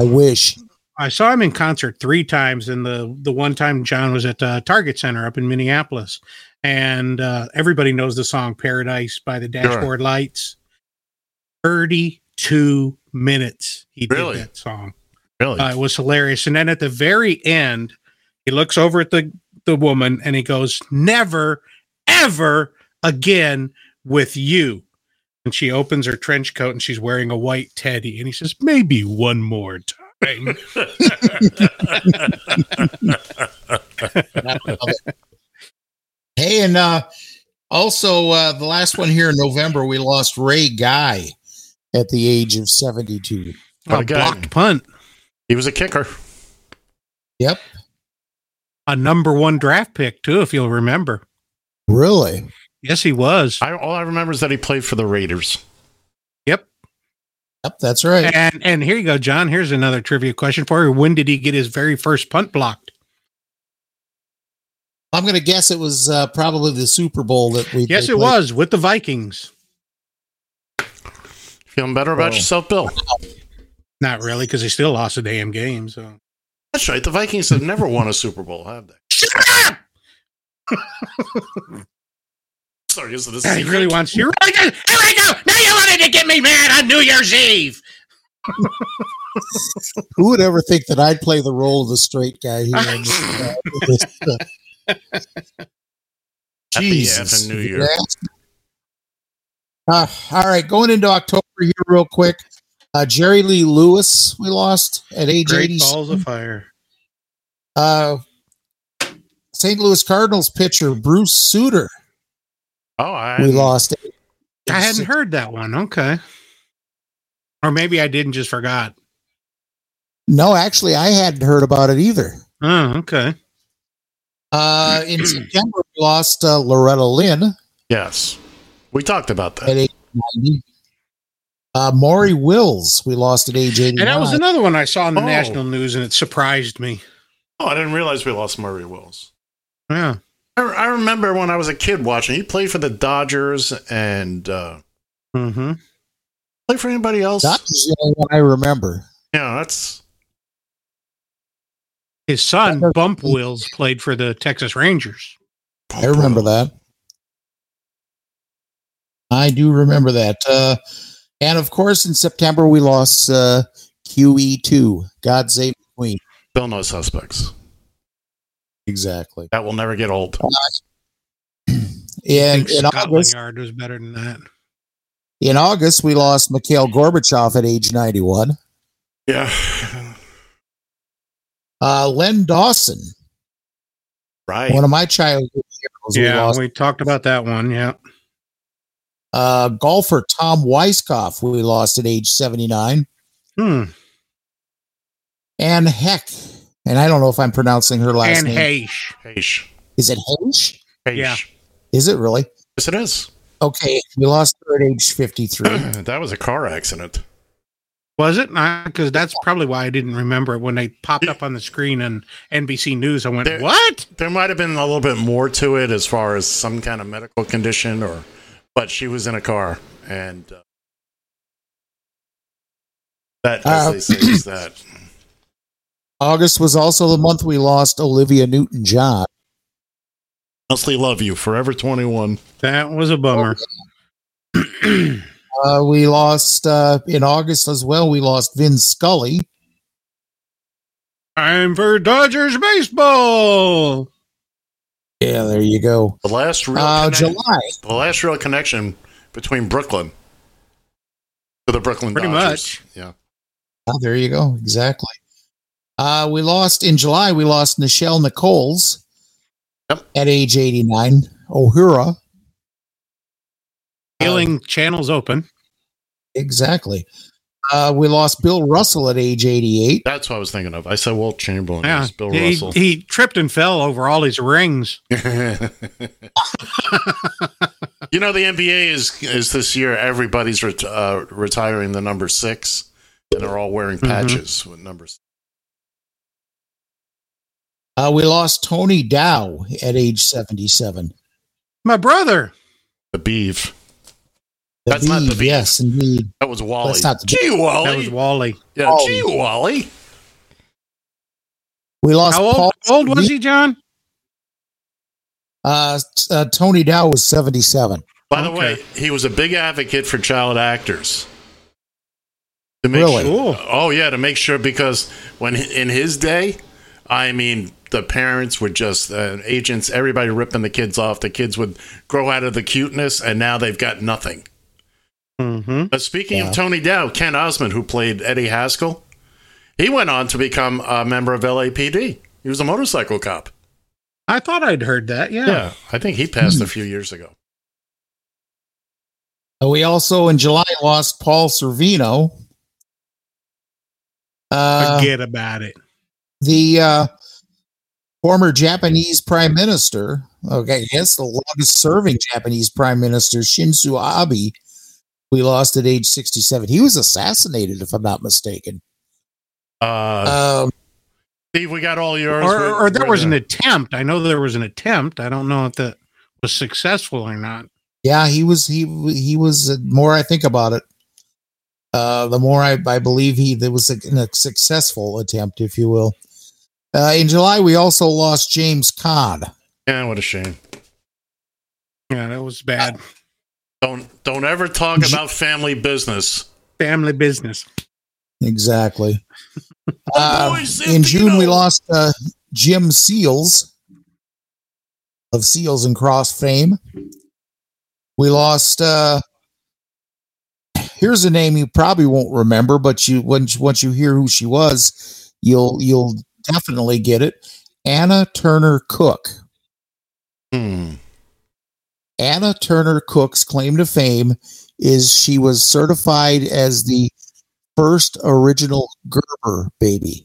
I wish. I saw him in concert 3 times, and the one time John was at Target Center up in Minneapolis, and everybody knows the song "Paradise" by the Dashboard Lights. 32 minutes he did that song. Really? It was hilarious. And then at the very end, he looks over at the woman and he goes, "Never, ever again with you." And she opens her trench coat and she's wearing a white teddy. And he says, "Maybe one more time." Hey, and also the last one here in November, we lost Ray Guy. At the age of 72. A blocked punt. He was a kicker. Yep. A number 1 draft pick, too, if you'll remember. Really? Yes, he was. All I remember is that he played for the Raiders. Yep, that's right. And here you go, John. Here's another trivia question for you. When did he get his very first punt blocked? I'm going to guess it was probably the Super Bowl that we Yes, it was, with the Vikings. Feeling better about yourself, Bill? Not really, because they still lost a damn game. So that's right. The Vikings have never won a Super Bowl, have they? Shut up! Sorry, is this? He really wants to. Here we go! Now you wanted to get me mad on New Year's Eve. Who would ever think that I'd play the role of the straight guy here? Jesus, New Year. All right, going into October here real quick. Jerry Lee Lewis we lost at age 80. Balls of fire. St. Louis Cardinals pitcher Bruce Sutter. Oh, we lost. I hadn't heard that one. Okay. Or maybe I didn't, just forgot. No, actually, I hadn't heard about it either. Oh, okay. In September, we lost Loretta Lynn. Yes. We talked about that. At age 90. Maury Wills, we lost at age 89. And that was another one I saw in the national news, and it surprised me. Oh, I didn't realize we lost Maury Wills. Yeah. I remember when I was a kid watching. He played for the Dodgers and played for anybody else. That's the only one I remember. Yeah, that's... His son, Bump Wills, played for the Texas Rangers. I remember that. I do remember that. And, of course, in September, we lost QE2, God Save the Queen. Still no suspects. Exactly. That will never get old. Scotland Yard was better than that. In August, we lost Mikhail Gorbachev at age 91. Yeah. Len Dawson. Right. One of my childhood heroes. Yeah, we talked about that one, yeah. Golfer Tom Weiskopf, we lost at age 79. And Heck, and I don't know if I'm pronouncing her last name. And Heish. Is it Heish? Yeah. Is it really? Yes, it is. Okay, we lost her at age 53. That was a car accident. Was it? Because that's probably why I didn't remember it when they popped up on the screen on NBC News. I went, what? There might have been a little bit more to it as far as some kind of medical condition, or, but she was in a car, and that, as they say, is that. August was also the month we lost Olivia Newton-John. Mostly love you, Forever 21. That was a bummer. Okay. We lost in August as well. We lost Vin Scully. Time for Dodgers baseball. Yeah, there you go. The last real July. The last real connection between Brooklyn to the Brooklyn Dodgers. Pretty much. Yeah. Oh, there you go. Exactly. We lost in July. We lost Nichelle Nichols at age 89. Uhura. Healing channels open. Exactly. We lost Bill Russell at age 88. That's what I was thinking of. I said Walt Chamberlain. Yeah, Bill Russell. He tripped and fell over all his rings. You know, the NBA is this year, everybody's retiring the number 6, and they're all wearing patches with numbers. We lost Tony Dow at age 77. My brother. The Beeve. That's not the Beeve. Yes, indeed. That was Wally. That's not the Beeve. Gee, Wally. That was Wally. Yeah, Wally. Gee, Wally. We lost How old was he, John? Tony Dow was 77. By the way, he was a big advocate for child actors. To make sure, oh, yeah, to make sure, because when in his day, I mean, the parents were just agents, everybody ripping the kids off. The kids would grow out of the cuteness, and now they've got nothing. Mm-hmm. But speaking of Tony Dow, Ken Osmond, who played Eddie Haskell, he went on to become a member of LAPD. He was a motorcycle cop. I thought I'd heard that, yeah. I think he passed a few years ago. We also, in July, lost Paul Sorvino. Forget about it. The former Japanese prime minister, the longest-serving Japanese prime minister, Shinzo Abe, we lost at age 67. He was assassinated, if I'm not mistaken. Steve, we got all yours. Or there was an attempt. I know there was an attempt. I don't know if that was successful or not. Yeah, he was the more I think about it. The more I believe there was a successful attempt, if you will. In July, we also lost James Caan. Yeah, what a shame. Yeah, that was bad. Don't ever talk about family business. Family business. Exactly. In June, we lost Jim Seals of Seals and Cross fame. We lost. Here's a name you probably won't remember, but you once you hear who she was, you'll definitely get it. Anna Turner Cook. Anna Turner Cook's claim to fame is she was certified as the first original Gerber baby.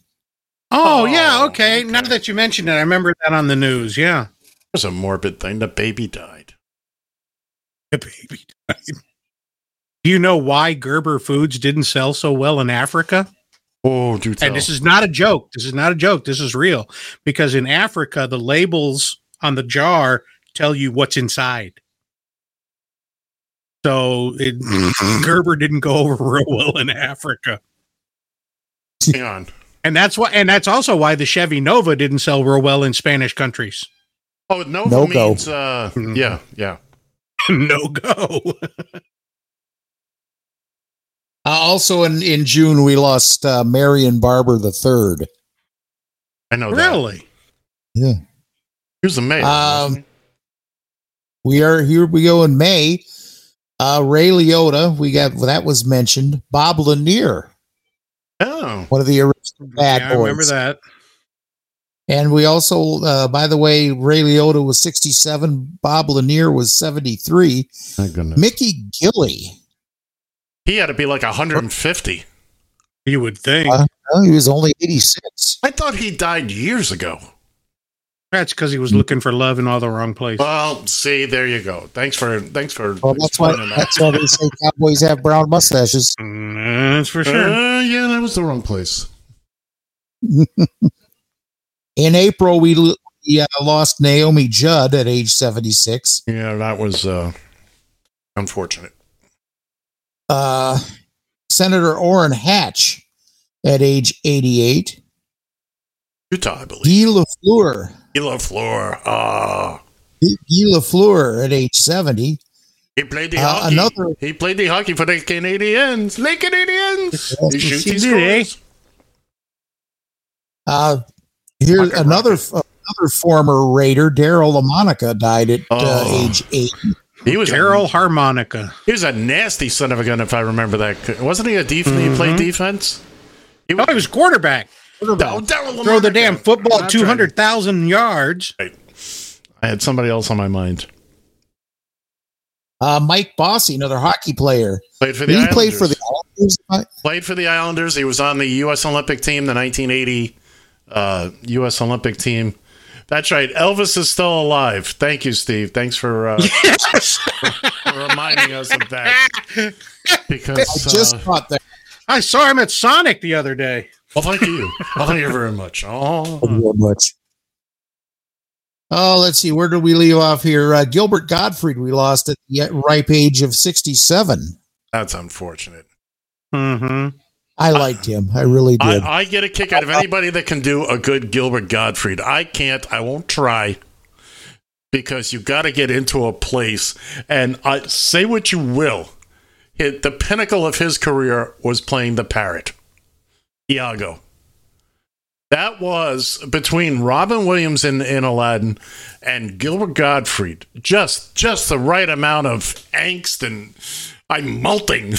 Oh, yeah, okay. Now that you mentioned it, I remember that on the news, yeah. It was a morbid thing. The baby died. Do you know why Gerber Foods didn't sell so well in Africa? Oh, do tell. And this is not a joke. This is not a joke. This is real. Because in Africa, the labels on the jar tell you what's inside. So Gerber didn't go over real well in Africa. Hang on. And that's why. And that's also why the Chevy Nova didn't sell real well in Spanish countries. Oh, Nova means yeah. No go. Also in June, we lost Marion Barber III. I know that. Really? Yeah. He was a mayor. Here we go in May. Ray Liotta, that was mentioned. Bob Lanier. Oh. One of the original bad boys. I remember that. And we also, by the way, Ray Liotta was 67. Bob Lanier was 73. Thank goodness. Mickey Gilley. He had to be like 150. You would think. He was only 86. I thought he died years ago. That's because he was looking for love in all the wrong places. Well, see, there you go. Thanks for. Well, that's why they say cowboys have brown mustaches. That's for sure. Yeah, that was the wrong place. In April, we lost Naomi Judd at age 76. Yeah, that was unfortunate. Senator Orrin Hatch at age 88. Utah, I believe. De La Fleur. De La Fleur at age 70. He played the hockey. He played the hockey for the Canadians. Lake Canadians. He shoots his goals. Here's another former Raider, Daryl LaMonica, died at age 80. He was Daryl Harmonica. He was a nasty son of a gun, if I remember that. Wasn't he a defense? Mm-hmm. He played defense. He was quarterback. Throw the damn football 200,000 yards. Right. I had somebody else on my mind. Mike Bossy, another hockey player. Played for the Islanders. He was on the U.S. Olympic team, the 1980 U.S. Olympic team. That's right. Elvis is still alive. Thank you, Steve. Thanks for reminding us of that. Because I just thought that. I saw him at Sonic the other day. Well, thank you. Thank you very much. Oh, let's see. Where do we leave off here? Gilbert Gottfried we lost at the ripe age of 67. That's unfortunate. Mm-hmm. I liked him. I really did. I get a kick out of anybody that can do a good Gilbert Gottfried. I can't. I won't try. Because you got to get into a place. And say what you will. The pinnacle of his career was playing the parrot. Iago. That was between Robin Williams in Aladdin and Gilbert Gottfried. Just the right amount of angst and I'm molting.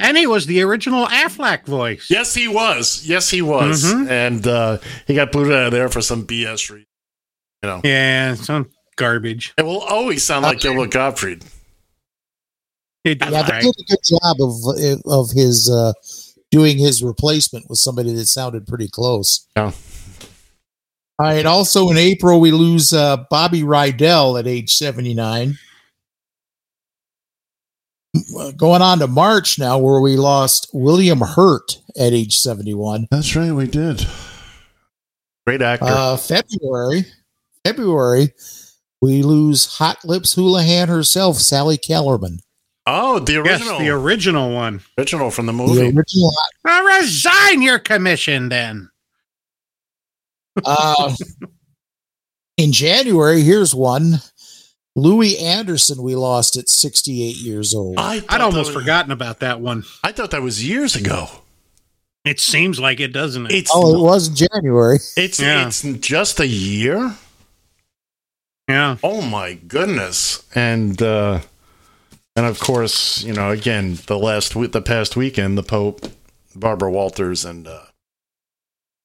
And he was the original Affleck voice. Yes, he was. Mm-hmm. And he got booted out of there for some BS reason. You know. Yeah, some garbage. It will always sound like Gilbert Gottfried. They did a good job of his doing his replacement with somebody that sounded pretty close. Yeah. All right. Also in April, we lose Bobby Rydell at age 79. Going on to March now, where we lost William Hurt at age 71. That's right, we did. Great actor. February, we lose Hot Lips Houlihan herself, Sally Kellerman. Oh, the original. Yes, the original one. Original from the movie. Resign your commission, then. In January, here's one. Louis Anderson we lost at 68 years old. I'd almost forgotten about that one. I thought that was years ago. It seems like it, doesn't it? It was in January. It's just a year? Yeah. Oh, my goodness. And of course, you know, again, the past weekend, the Pope, Barbara Walters, and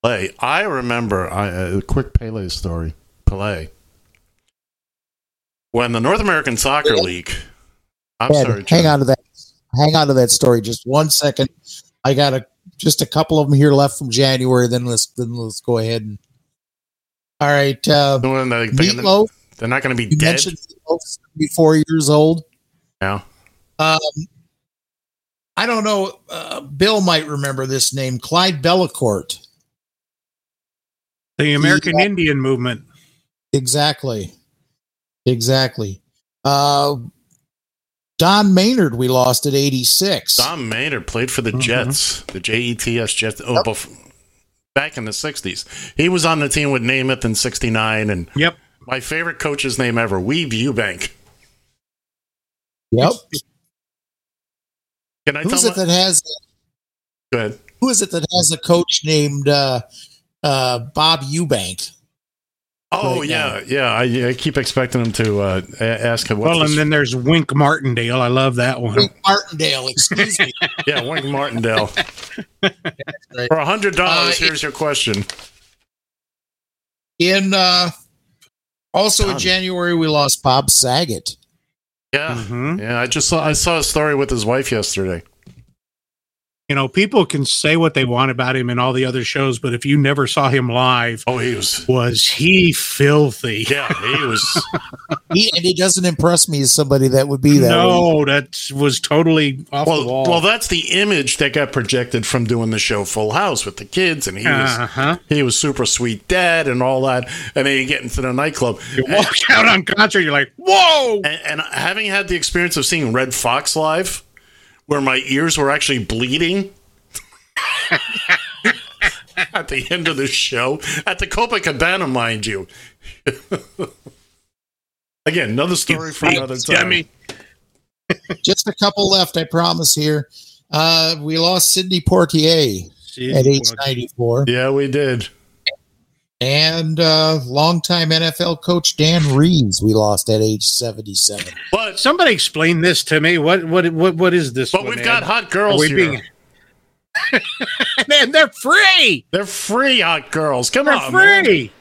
Pelé. I remember a quick Pelé story. Pelé. When the North American Soccer League, hang on to that story just 1 second. I got just a couple of them here left from January. Then let's go ahead and. All right, Meat Loaf. They're not going to be dead. You mentioned Meat Loaf, 74 years old. I don't know. Bill might remember this name, Clyde Bellacourt. The American Indian movement. Exactly. Don Maynard, we lost at 86. Don Maynard played for the Jets, the Jets, Jets. Oh, yep. Back in the 60s. He was on the team with Namath in 69. And yep. My favorite coach's name ever, Weeb Eubank. Yep. Who is it that has a coach named Bob Eubank? Oh right I keep expecting him to ask him. Then there's Wink Martindale. I love that one. Wink Martindale, excuse me. Yeah, Wink Martindale. Right. For $100, here's your question. In January, we lost Bob Saget. Yeah, I saw a story with his wife yesterday. You know, people can say what they want about him and all the other shows, but if you never saw him live, oh, he was he filthy? Yeah, he was. And he doesn't impress me as somebody that would be that. No, way. That was totally off the wall. Well, that's the image that got projected from doing the show Full House with the kids, and he was super sweet dad and all that. And then you get into the nightclub, you walk out on concert, you're like, whoa! And having had the experience of seeing Red Fox live, where my ears were actually bleeding at the end of the show at the Copacabana, mind you. Again, another story for another time. Just a couple left, I promise. Here, we lost Sidney Poitier at age 94. Yeah, we did. And longtime NFL coach Dan Reeves, we lost at age 77. But somebody explain this to me. What is this? But we've got hot girls here. Man, they're free. They're free, hot girls. Come on, they're free.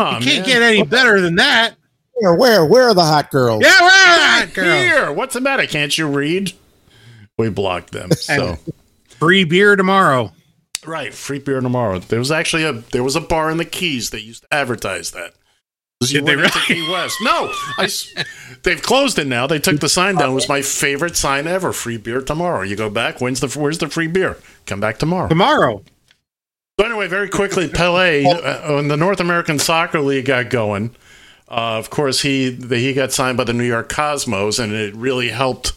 Oh, you can't get any better than that. Where are the hot girls? Yeah, where are the hot girls? Here. What's the matter? Can't you read? We blocked them. So free beer tomorrow. Right, free beer tomorrow. There was actually a bar in the Keys that used to advertise that. Did they really? Key West. No, they've closed it now. They took the sign down. It was my favorite sign ever. Free beer tomorrow. You go back. Where's the free beer? Come back tomorrow. Tomorrow. So anyway, very quickly, Pelé when the North American Soccer League got going. Of course, he got signed by the New York Cosmos, and it really helped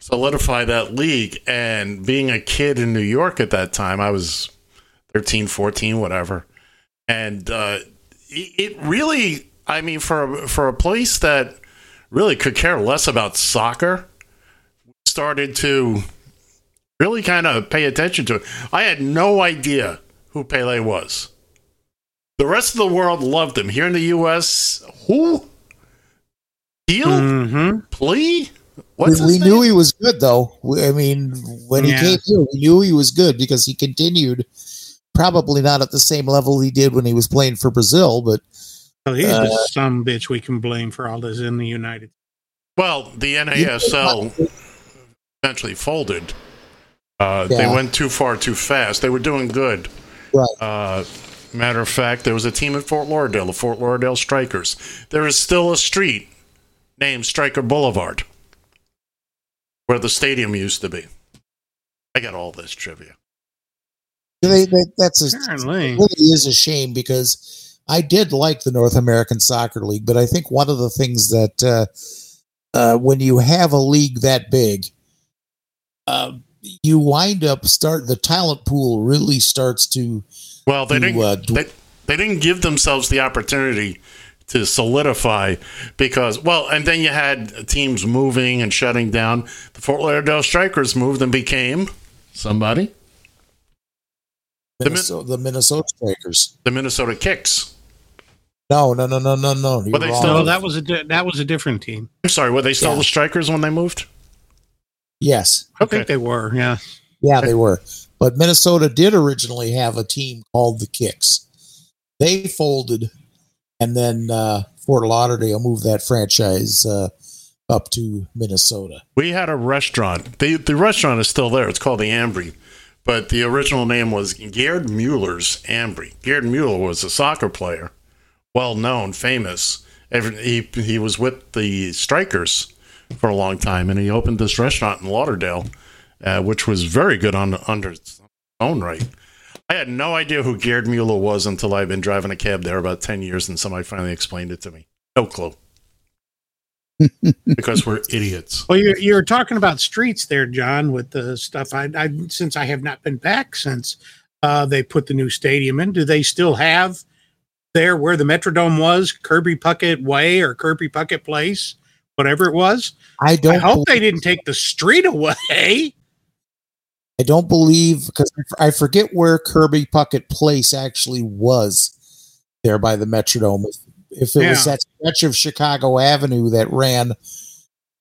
solidify that league. And being a kid in New York at that time, I was 13, 14, whatever. And it really, I mean, for a place that really could care less about soccer, we started to really kind of pay attention to it. I had no idea who Pelé was. The rest of the world loved him. Here in the U.S., who? Deal? Mm-hmm. Plea? We knew he was good, though. I mean, when he came here, we knew he was good because he continued, probably not at the same level he did when he was playing for Brazil, but... Well, he's the some bitch we can blame for all this in the United States. Well, the NASL eventually folded. They went too far too fast. They were doing good. Right. Matter of fact, there was a team at Fort Lauderdale, the Fort Lauderdale Strikers. There is still a street named Striker Boulevard, where the stadium used to be. I got all this trivia. It really is a shame because I did like the North American Soccer League, but I think one of the things that when you have a league that big, you wind up the talent pool really starts to. Well, they didn't give themselves the opportunity to solidify because, well, and then you had teams moving and shutting down. The Fort Lauderdale Strikers moved and became somebody. The Minnesota Strikers. The Minnesota Kicks. No. But they still, that was a different team. I'm sorry, were they still the Strikers when they moved? Yes. I think they were, yeah. Yeah, they were. But Minnesota did originally have a team called the Kicks. They folded... And then Fort Lauderdale moved that franchise up to Minnesota. We had a restaurant. The restaurant is still there. It's called the Ambry. But the original name was Gerd Mueller's Ambry. Gerd Mueller was a soccer player, well-known, famous. He was with the Strikers for a long time, and he opened this restaurant in Lauderdale, which was very good under its own right. I had no idea who Gerd Mueller was until I've been driving a cab there about 10 years and somebody finally explained it to me. No clue. Because we're idiots. Well, you're talking about streets there, John, with the stuff. I since I have not been back since they put the new stadium in, do they still have there where the Metrodome was, Kirby Puckett Way or Kirby Puckett Place, whatever it was? I hope they didn't take the street away. I don't believe, because I forget where Kirby Puckett Place actually was there by the Metrodome. If it was that stretch of Chicago Avenue that ran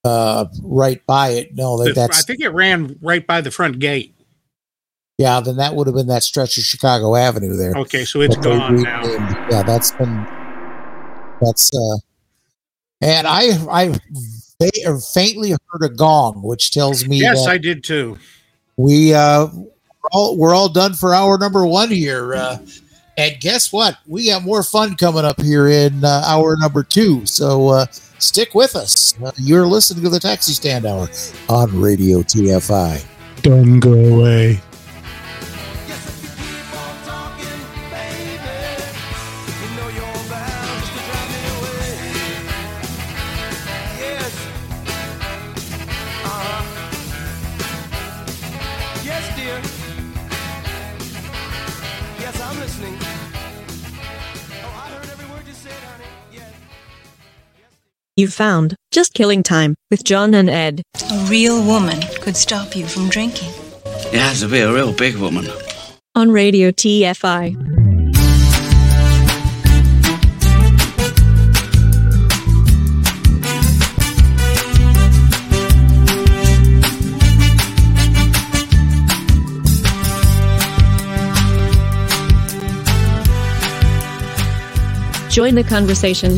right by it. No, that's. I think it ran right by the front gate. Yeah, then that would have been that stretch of Chicago Avenue there. Okay, so it's gone now. Yeah, and I faintly heard a gong, which tells me. Yes, I did too. We're all done for hour number one here. And guess what? We have more fun coming up here in hour number two. So stick with us. You're listening to the Taxi Stand Hour on Radio TFI. Don't go away. You found Just Killing Time with John and Ed. A real woman could stop you from drinking. It has to be a real big woman. On Radio TFI. Join the conversation.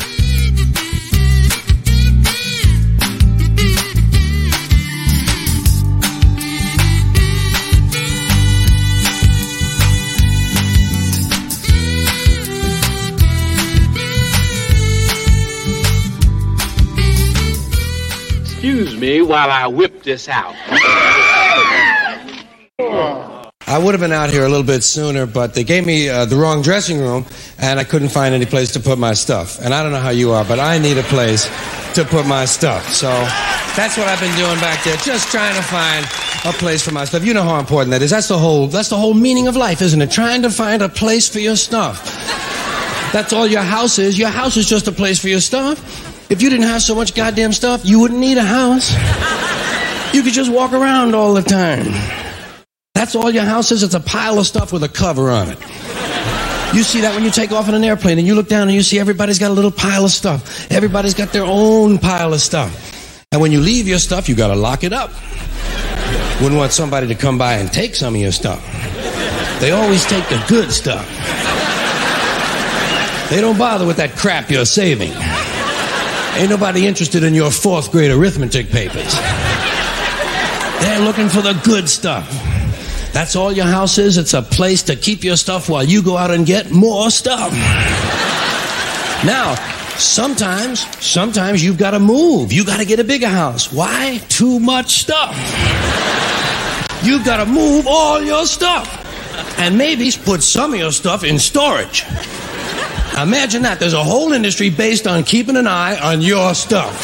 Excuse me while I whip this out. I would have been out here a little bit sooner, but they gave me the wrong dressing room, and I couldn't find any place to put my stuff. And I don't know how you are, but I need a place to put my stuff. So that's what I've been doing back there, just trying to find a place for my stuff. You know how important that is. That's the whole meaning of life, isn't it? Trying to find a place for your stuff. That's all your house is. Your house is just a place for your stuff. If you didn't have so much goddamn stuff, you wouldn't need a house. You could just walk around all the time. That's all your house is. It's a pile of stuff with a cover on it. You see that when you take off in an airplane and you look down and you see everybody's got a little pile of stuff. Everybody's got their own pile of stuff. And when you leave your stuff, you got to lock it up. Wouldn't want somebody to come by and take some of your stuff. They always take the good stuff. They don't bother with that crap you're saving. Ain't nobody interested in your fourth grade arithmetic papers. They're looking for the good stuff. That's all your house is. It's a place to keep your stuff while you go out and get more stuff. Now, sometimes you've got to move. You got to get a bigger house. Why? Too much stuff. You've got to move all your stuff. And maybe put some of your stuff in storage. Imagine that. There's a whole industry based on keeping an eye on your stuff.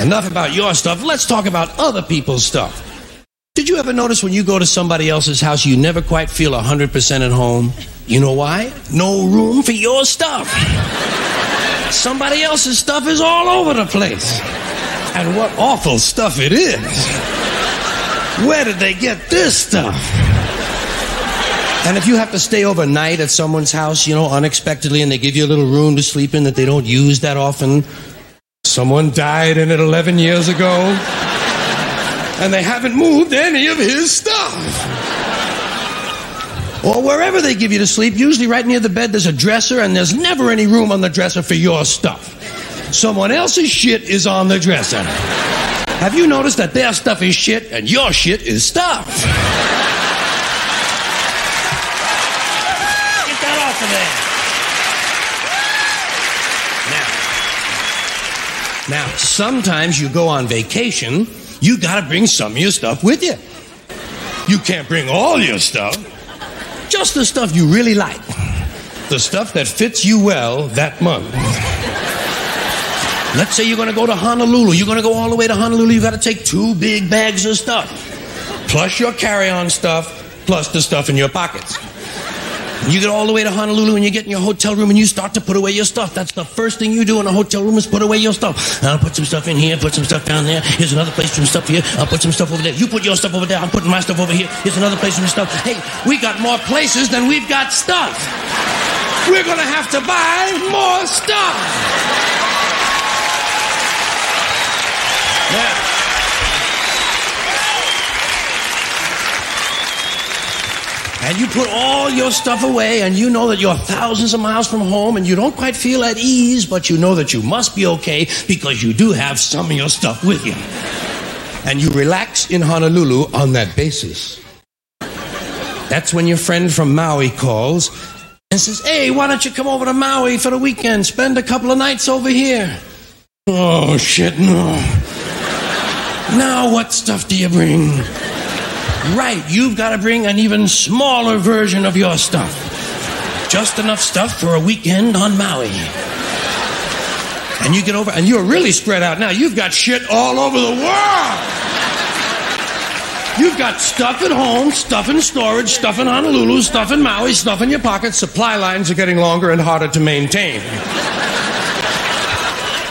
Enough about your stuff. Let's talk about other people's stuff. Did you ever notice when you go to somebody else's house, you never quite feel 100% at home? You know why? No room for your stuff. Somebody else's stuff is all over the place. And what awful stuff it is. Where did they get this stuff? And if you have to stay overnight at someone's house, you know, unexpectedly, and they give you a little room to sleep in that they don't use that often. Someone died in it 11 years ago. And they haven't moved any of his stuff. Or wherever they give you to sleep, usually right near the bed there's a dresser, and there's never any room on the dresser for your stuff. Someone else's shit is on the dresser. Have you noticed that their stuff is shit and your shit is stuff? Now, sometimes you go on vacation, you gotta bring some of your stuff with you. You can't bring all your stuff. Just the stuff you really like. The stuff that fits you well that month. Let's say you're gonna go to Honolulu. You're gonna go all the way to Honolulu. You gotta take 2 big bags of stuff. Plus your carry-on stuff, plus the stuff in your pockets. You get all the way to Honolulu and you get in your hotel room and you start to put away your stuff. That's the first thing you do in a hotel room is put away your stuff. I'll put some stuff in here, put some stuff down there. Here's another place, some stuff here. I'll put some stuff over there. You put your stuff over there. I'm putting my stuff over here. Here's another place, some stuff. Hey, we got more places than we've got stuff. We're going to have to buy more stuff. Yeah. and you put all your stuff away, and you know that you're thousands of miles from home, and you don't quite feel at ease, but you know that you must be okay because you do have some of your stuff with you. And you relax in Honolulu on that basis. That's when your friend from Maui calls and says, "Hey, why don't you come over to Maui for the weekend? Spend a couple of nights over here." "Oh, shit, no. Now what stuff do you bring?" Right, you've got to bring an even smaller version of your stuff. Just enough stuff for a weekend on Maui. And you get over, and you're really spread out now. You've got shit all over the world. You've got stuff at home, stuff in storage, stuff in Honolulu, stuff in Maui, stuff in your pockets. Supply lines are getting longer and harder to maintain.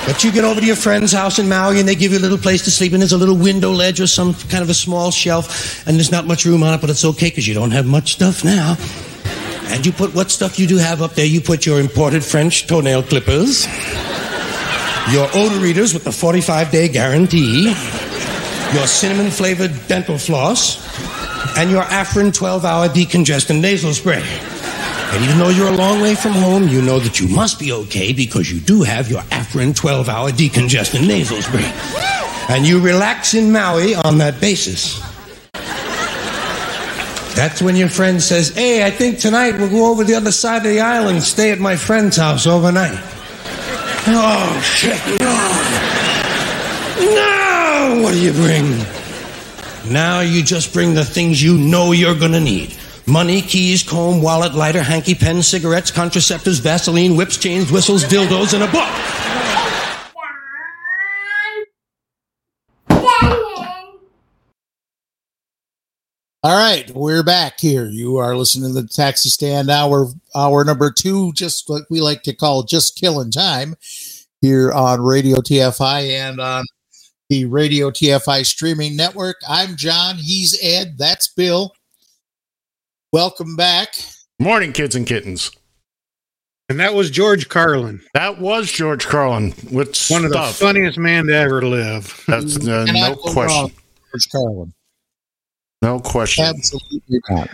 But you get over to your friend's house in Maui, and they give you a little place to sleep, and there's a little window ledge or some kind of a small shelf, and there's not much room on it, but it's okay because you don't have much stuff now. And you put what stuff you do have up there. You put your imported French toenail clippers, your odor readers with the 45-day guarantee, your cinnamon-flavored dental floss, and your Afrin 12-hour decongestant nasal spray. And even though you're a long way from home, you know that you must be okay because you do have your Afrin 12-hour decongestant nasal spray. And you relax in Maui on that basis. That's when your friend says, "Hey, I think tonight we'll go over the other side of the island, stay at my friend's house overnight." "Oh, shit, no. No! What do you bring?" Now you just bring the things you know you're going to need. Money, keys, comb, wallet, lighter, hanky, pen, cigarettes, contraceptives, Vaseline, whips, chains, whistles, dildos, and a book. All right, we're back here. You are listening to the Taxi Stand hour number two, just what we like to call just killing time, here on Radio TFI and on the Radio TFI streaming network. I'm John. He's Ed. That's Bill. Welcome back. Morning, kids and kittens. And that was George Carlin. That was George Carlin. With one of the funniest man to ever live. That's no question. George Carlin. No question. Absolutely not.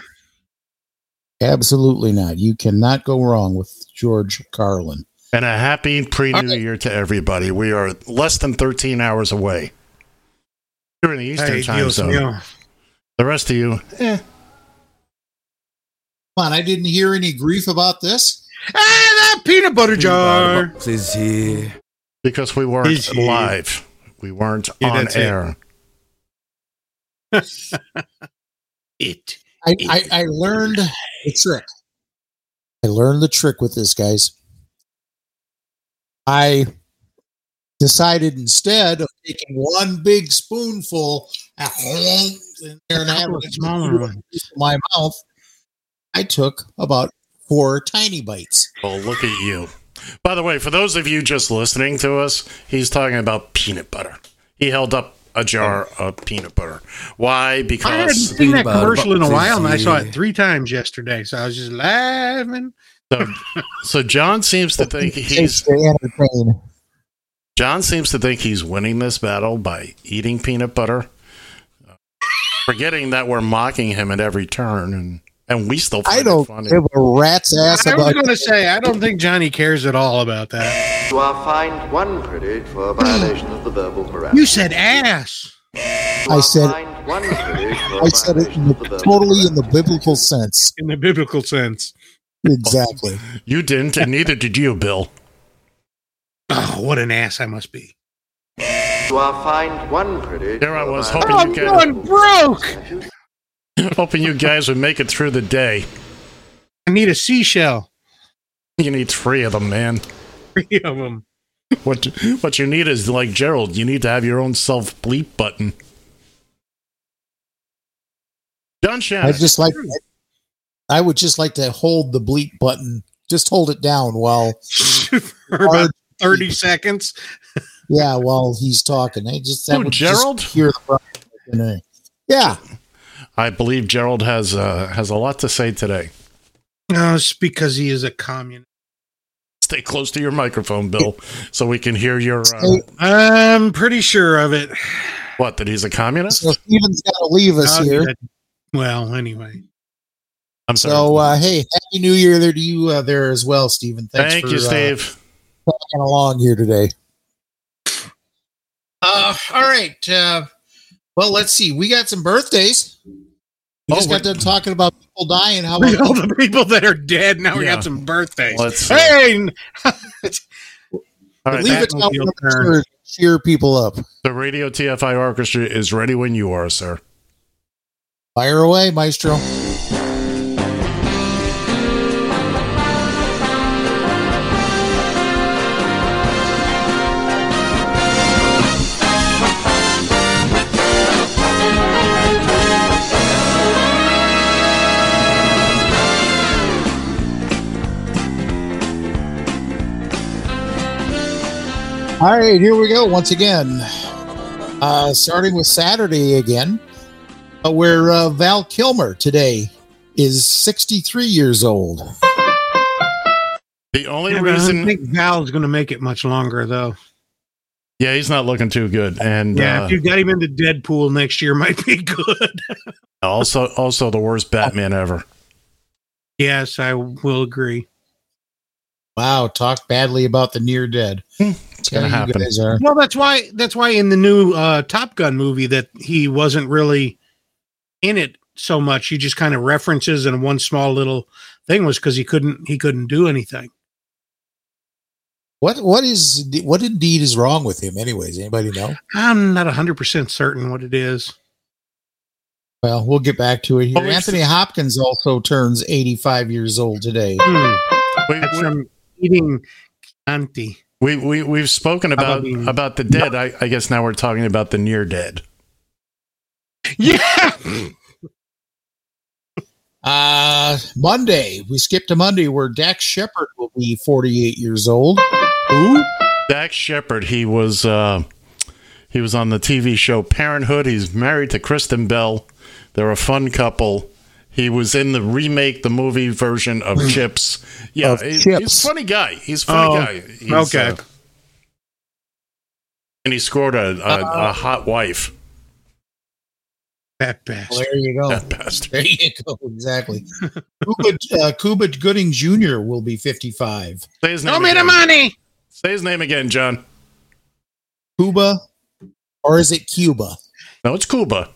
Absolutely not. You cannot go wrong with George Carlin. And a happy pre-New Year to everybody. We are less than 13 hours away. You're in the Eastern time zone. Yeah. The rest of you, Come on, I didn't hear any grief about this. That peanut butter jar is here because we weren't live. We weren't on air. I learned the trick. I learned the trick with this, guys. I decided instead of taking one big spoonful and having a smaller one in my mouth, I took about four tiny bites. Oh, look at you. By the way, for those of you just listening to us, he's talking about peanut butter. He held up a jar of peanut butter. Why? Because I hadn't seen that commercial in a while, and I saw it three times yesterday, so I was just laughing. So John seems to think he's winning this battle by eating peanut butter, forgetting that we're mocking him at every turn, and we still find it funny. I don't give a rat's ass about it. I was going to say, I don't think Johnny cares at all about that. You are fined $1 credit for a violation of the verbal morality. You said ass. I said it totally in the biblical sense. In the biblical sense. Exactly. You didn't, and neither did you, Bill. Oh, what an ass I must be. You are fined $1 credit. There I was hoping you guys. I'm going broke. Hoping you guys would make it through the day. I need a seashell. You need three of them, man. Three of them. What you need is, like Gerald, you need to have your own self-bleep button. John Shannon. I would just like to hold the bleep button. Just hold it down while... For about 30 seconds? Yeah, while he's talking. Gerald? Just hear the... Yeah. I believe Gerald has a lot to say today. No, it's because he is a communist. Stay close to your microphone, Bill, so we can hear your... I'm pretty sure of it. What, that he's a communist? So Stephen's got to leave us here. Well, anyway. I'm sorry. So, hey, happy New Year there to you there as well, Stephen. Thank you, Steve. Talking along here today. All right. Well, let's see. We got some birthdays. We just got done talking about people dying. How about all the people that are dead? Now we got some birthdays. Hey! Right, leave it out on the cheer people up. The Radio TFI Orchestra is ready when you are, sir. Fire away, Maestro. All right, here we go once again, starting with Saturday again, where Val Kilmer today is 63 years old. The only reason... I don't think Val's going to make it much longer, though. Yeah, he's not looking too good. And if you got him into Deadpool next year, might be good. also the worst Batman ever. Yes, I will agree. Wow, talk badly about the near dead. It's going to happen. Well, that's why in the new Top Gun movie that he wasn't really in it so much. He just kind of references, and one small little thing was because he couldn't do anything. What indeed is wrong with him anyways? Anybody know? I'm not 100% certain what it is. Well, we'll get back to it here. Anthony Hopkins also turns 85 years old today. That's from eating Chianti. We've spoken about the dead. No. I guess now we're talking about the near dead. Yeah. Monday. We skipped to Monday where Dax Shepard will be 48 years old. Who? Dax Shepard. He was on the TV show Parenthood. He's married to Kristen Bell. They're a fun couple. He was in the remake, the movie version of Chips. Yeah, he's a funny guy. He's okay. And he scored a hot wife. That bastard. Well, there you go. That bastard. There you go. Exactly. Cuba Gooding Jr. will be 55. Say his name. Show me the money. Say his name again, John. Cuba, or is it Cuba? No, it's Cuba.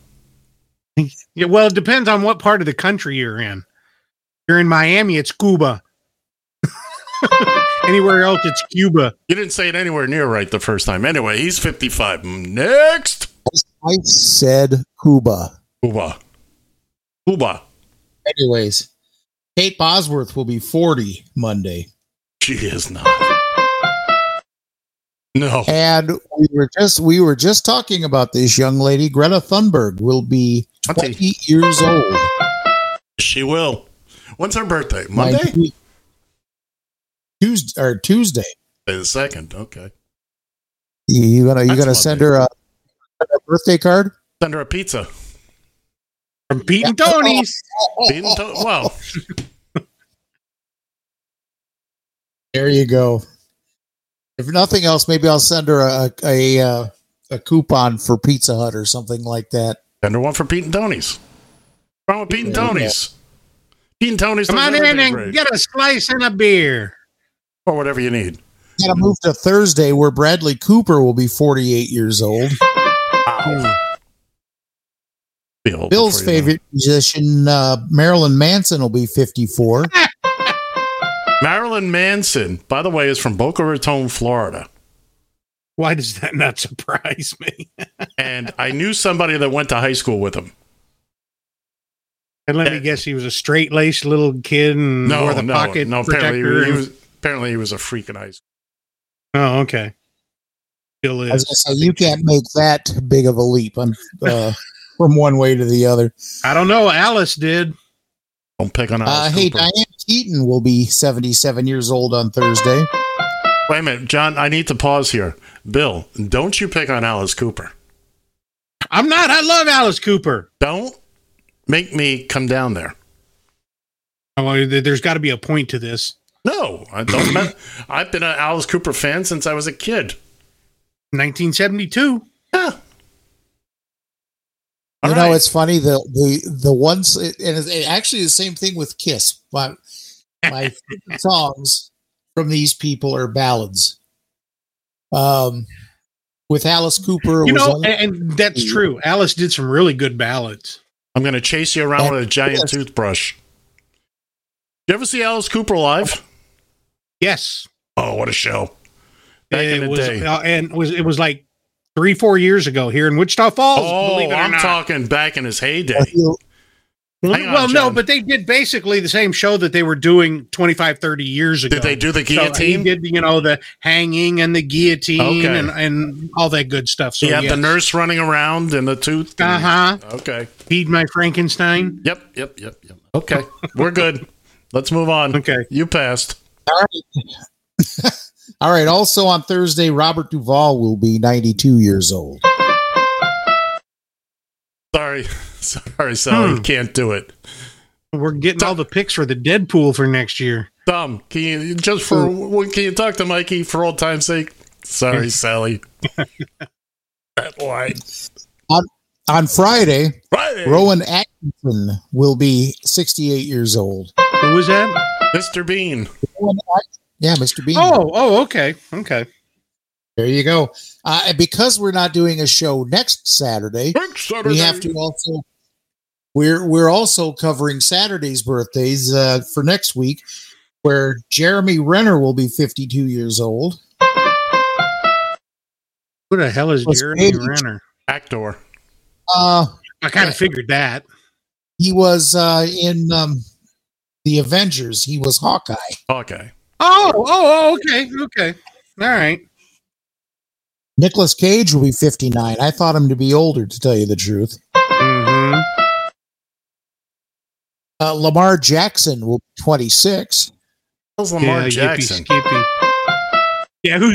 Yeah, well, it depends on what part of the country you're in. If you're in Miami, it's Cuba. Anywhere else, it's Cuba. You didn't say it anywhere near right the first time. Anyway, he's 55. Next. I said Cuba. Cuba. Anyways, Kate Bosworth will be 40 Monday. She is not. No. And we were just talking about this young lady. Greta Thunberg will be 20 years old. She will. When's her birthday? Monday? Tuesday. The 2nd. Okay. You gonna send her a birthday card? Send her a pizza from Pete and Tony's. Wow. There you go. If nothing else, maybe I'll send her a coupon for Pizza Hut or something like that. Send her one for Pete and Tony's. What's wrong with Pete and Tony's? Pete and Tony's. Come on in and get a slice and a beer. Or whatever you need. Got to move to Thursday where Bradley Cooper will be 48 years old. Wow. Bill's favorite musician, Marilyn Manson, will be 54. Marilyn Manson, by the way, is from Boca Raton, Florida. Why does that not surprise me? And I knew somebody that went to high school with him. And let me guess, he was a straight-laced little kid and wore the pocket protector. Apparently he was a freak in high school. Oh, okay. Still is. So you can't make that big of a leap from one way to the other. I don't know. Alice did. Don't pick on Alice Cooper. Hey, Diane Keaton will be 77 years old on Thursday. Wait a minute, John, I need to pause here. Bill, don't you pick on Alice Cooper. I'm not. I love Alice Cooper. Don't make me come down there. Well, there's got to be a point to this. No, I don't. I've been an Alice Cooper fan since I was a kid. 1972. Yeah. All right. Know, it's funny, the ones, and it's actually the same thing with Kiss. My songs from these people are ballads. With Alice Cooper, and that's true. Alice did some really good ballads. I'm going to chase you around with a giant toothbrush. You ever see Alice Cooper live? Yes. Oh, what a show! Back in the day, it was like 3-4 years ago here in Wichita Falls. Oh, believe it or not. Talking back in his heyday. Well, no, but they did basically the same show that they were doing 25, 30 years ago. Did they do the guillotine? They did, the hanging and the guillotine and all that good stuff. So, yeah, the nurse running around and the tooth. Okay. Feed my Frankenstein. Yep. Okay, we're good. Let's move on. Okay. You passed. All right. All right. Also on Thursday, Robert Duvall will be 92 years old. Sorry, Sally. Can't do it. We're getting all the picks for the Deadpool for next year. Tom, can you talk to Mikey for old time's sake? Sorry, Sally. That line. On Friday, Rowan Atkinson will be 68 years old. Who was that? Mr. Bean. Yeah, Mr. Bean. Oh, okay. Okay. There you go. And because we're not doing a show next Saturday, we have to also. We're also covering Saturday's birthdays for next week, where Jeremy Renner will be 52 years old. Who the hell is Jeremy Renner? Actor. I kind of figured that. He was in the Avengers. He was Hawkeye. Okay. All right. Nicolas Cage will be 59. I thought him to be older, to tell you the truth. Mm-hmm. Lamar Jackson will be 26. Who's Lamar Jackson? Who's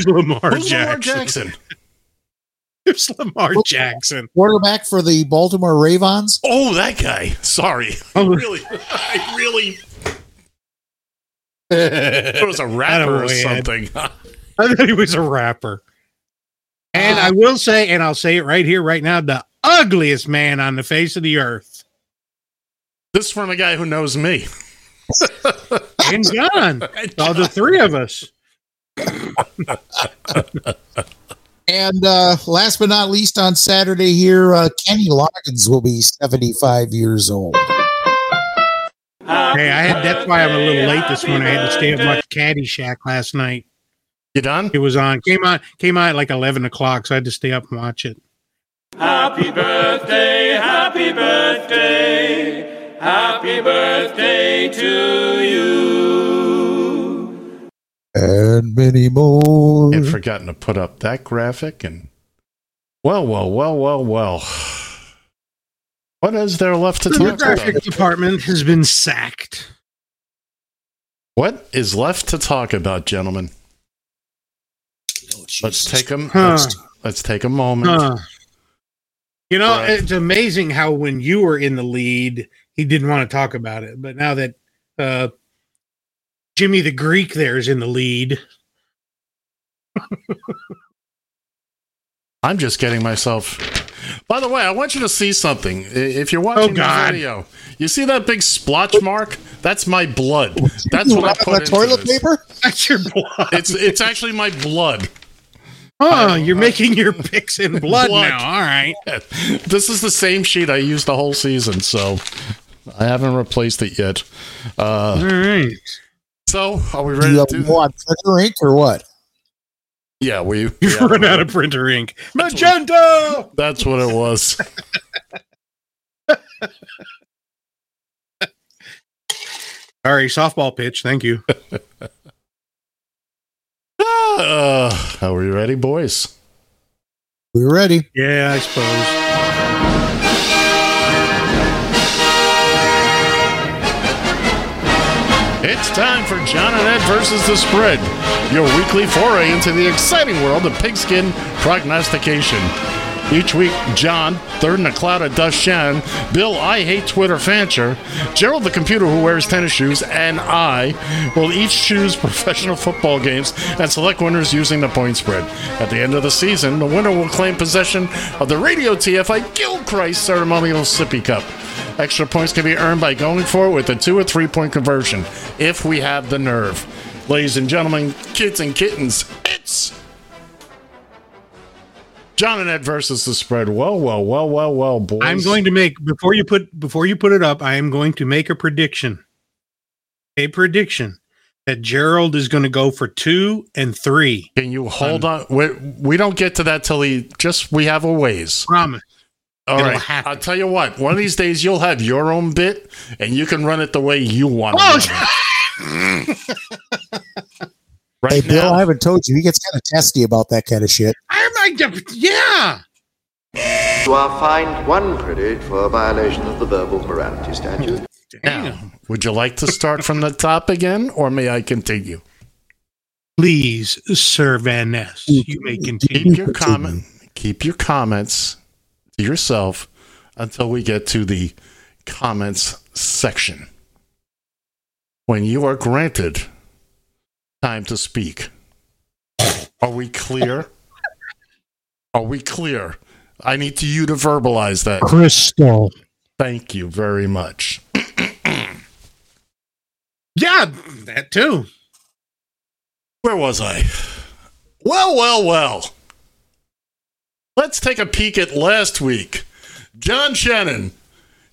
Lamar Jackson? Who's Lamar Jackson? Quarterback for the Baltimore Ravens. Oh, that guy. Sorry. I really. It was a rapper or something. I thought he was a rapper. And I will say, and I'll say it right here, right now, the ugliest man on the face of the earth. This is from a guy who knows me. And John. All the three of us. And last but not least, on Saturday here, Kenny Loggins will be 75 years old. That's why I'm a little late this morning. I had to stay up and watch Caddyshack last night. You done? It was on. Came on at like 11 o'clock, so I had to stay up and watch it. Happy birthday, happy birthday, happy birthday to you. And many more. I'd forgotten to put up that graphic. And well. What is there left to talk about? The graphic department has been sacked. What is left to talk about, gentlemen? Let's take a moment. It's amazing how when you were in the lead, he didn't want to talk about it. But now that Jimmy the Greek there is in the lead. I'm just getting myself. By the way, I want you to see something. If you're watching this video, you see that big splotch mark? That's my blood. That's what I put into toilet paper? That's your blood. It's actually my blood. Oh, you're making your picks in blood now. All right. This is the same sheet I used the whole season, so I haven't replaced it yet. All right. So, are we ready to do that? Printer ink or what? Yeah, we run out of printer ink. Magento! That's what it was. Sorry, softball pitch. Thank you. Are we ready, boys? We're ready. Yeah, I suppose. It's time for John and Ed versus the Spread, your weekly foray into the exciting world of pigskin prognostication. Each week, John, third in a cloud of dust, Shannon, Bill, I hate Twitter, Fancher, Gerald, the computer who wears tennis shoes, and I will each choose professional football games and select winners using the point spread. At the end of the season, the winner will claim possession of the Radio TFI Gilchrist Ceremonial Sippy Cup. Extra points can be earned by going for it with a 2 or 3 point conversion, if we have the nerve. Ladies and gentlemen, kids and kittens, it's John and Ed versus the spread. Well, boys. I'm going to make, before you put it up, I am going to make a prediction. A prediction that Gerald is going to go for 2 and 3. Can you hold on? We don't get to that till we have a ways. Promise. All right. Happen. I'll tell you what. One of these days you'll have your own bit and you can run it the way you want to. Right, hey, now. Bill, I haven't told you. He gets kind of testy about that kind of shit. I'm like, yeah. You are fined one credit for a violation of the verbal morality statute. Now, would you like to start from the top again, or may I continue? Please, Sir Van Ness, you may continue. Keep your comments to yourself until we get to the comments section. When you are granted time to speak. Are we clear? I need you to verbalize that. Crystal. Thank you very much. Yeah, that too. Where was I? Well. Let's take a peek at last week. John Shannon,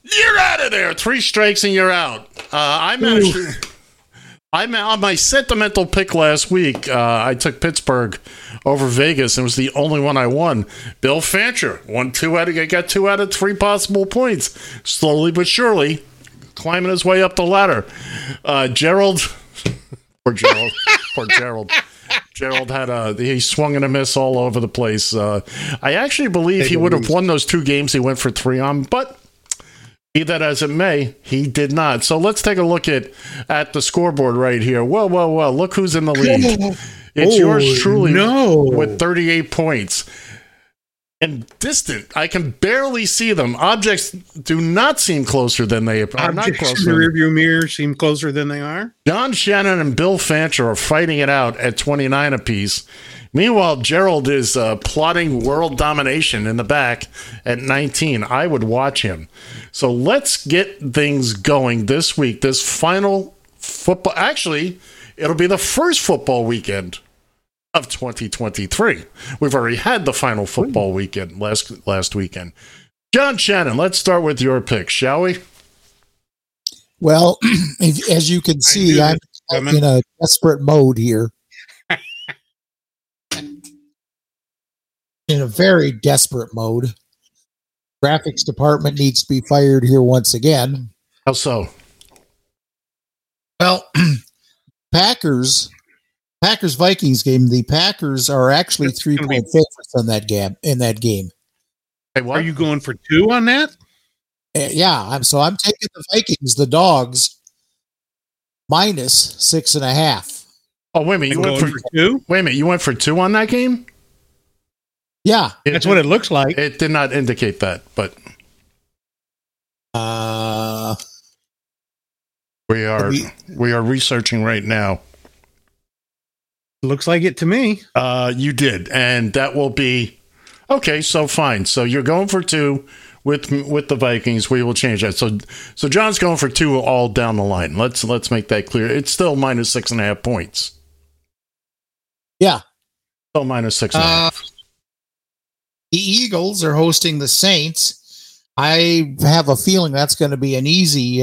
you're out of there. 3 strikes and you're out. I managed to... I'm on my sentimental pick last week. I took Pittsburgh over Vegas, and it was the only one I won. Bill Fancher got 2 out of 3 possible points. Slowly but surely, climbing his way up the ladder. Gerald. Gerald had he swung and a miss all over the place. I actually believe he would have won those 2 games he went for 3 on, but. Be that as it may, he did not. So let's take a look at the scoreboard right here. Well, look who's in the lead. It's yours truly with 38 points. And distant, I can barely see them. Objects do not seem closer than they are. Not closer. In the rearview mirror seem closer than they are. John Shannon and Bill Fancher are fighting it out at 29 apiece. Meanwhile, Gerald is plotting world domination in the back at 19. I would watch him. So let's get things going this week. This final football. Actually, it'll be the first football weekend of 2023. We've already had the final football weekend last weekend. John Shannon, let's start with your pick, shall we? Well, as you can see, I'm in a desperate mode here. In a very desperate mode. Graphics department needs to be fired here once again. How so? Well, Packers Vikings game, the Packers are actually 3-point favorites on that game Hey, are you going for 2 on that? Yeah, I'm taking the Vikings, the dogs, minus 6.5. Oh, wait a minute, you went for 2? Wait a minute, you went for 2 on that game? Yeah, that's what it looks like. It did not indicate that, but we are researching right now. Looks like it to me. You did, and that will be okay. So fine. So you're going for 2 with the Vikings. We will change that. So John's going for 2 all down the line. Let's make that clear. It's still minus 6.5 points. Yeah, still minus 6.5. The Eagles are hosting the Saints. I have a feeling that's going to be an easy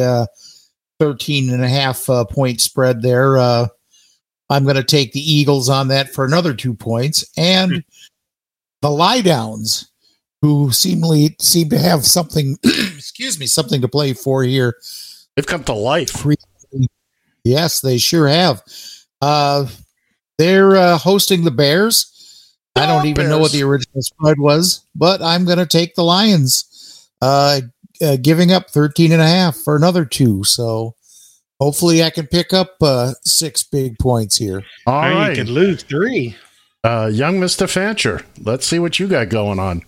13.5 point spread there. I'm going to take the Eagles on that for another 2 points. And the Liedowns, who seem to have something, something to play for here. They've come to life. Yes, they sure have. They're hosting the Bears. I don't even know what the original spread was, but I'm going to take the Lions, giving up 13.5 for another 2. So hopefully I can pick up 6 big points here. All right. You could lose 3. Young Mr. Fancher, let's see what you got going on.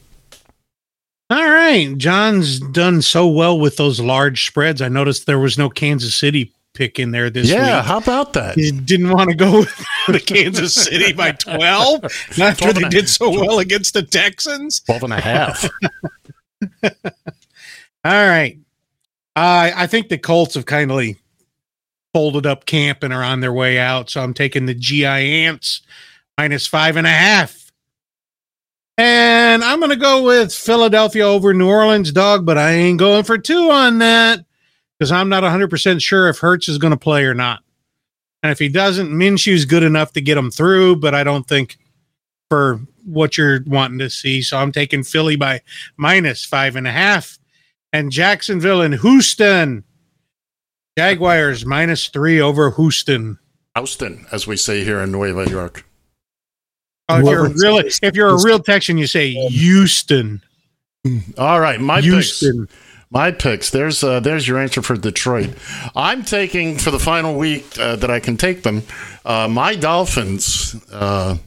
right. John's done so well with those large spreads. I noticed there was no Kansas City pick in there this week. Yeah, how about that? He didn't want to go with the Kansas City by 12 after they did so well against the Texans. 12 and a half. All right. I think the Colts have kindly folded up camp and are on their way out, so I'm taking the GI Ants minus 5.5. And I'm going to go with Philadelphia over New Orleans, dog, but I ain't going for 2 on that because I'm not 100% sure if Hurts is going to play or not. And if he doesn't, Minshew's good enough to get him through, but I don't think for what you're wanting to see. So I'm taking Philly by minus 5.5. And Jacksonville and Houston. Jaguars minus 3 over Houston. Houston, as we say here in Nueva York. Oh, if you're a real Texan, you say Houston. All right, my Houston. Picks. My picks. There's your answer for Detroit. I'm taking for the final week that I can take them. My Dolphins are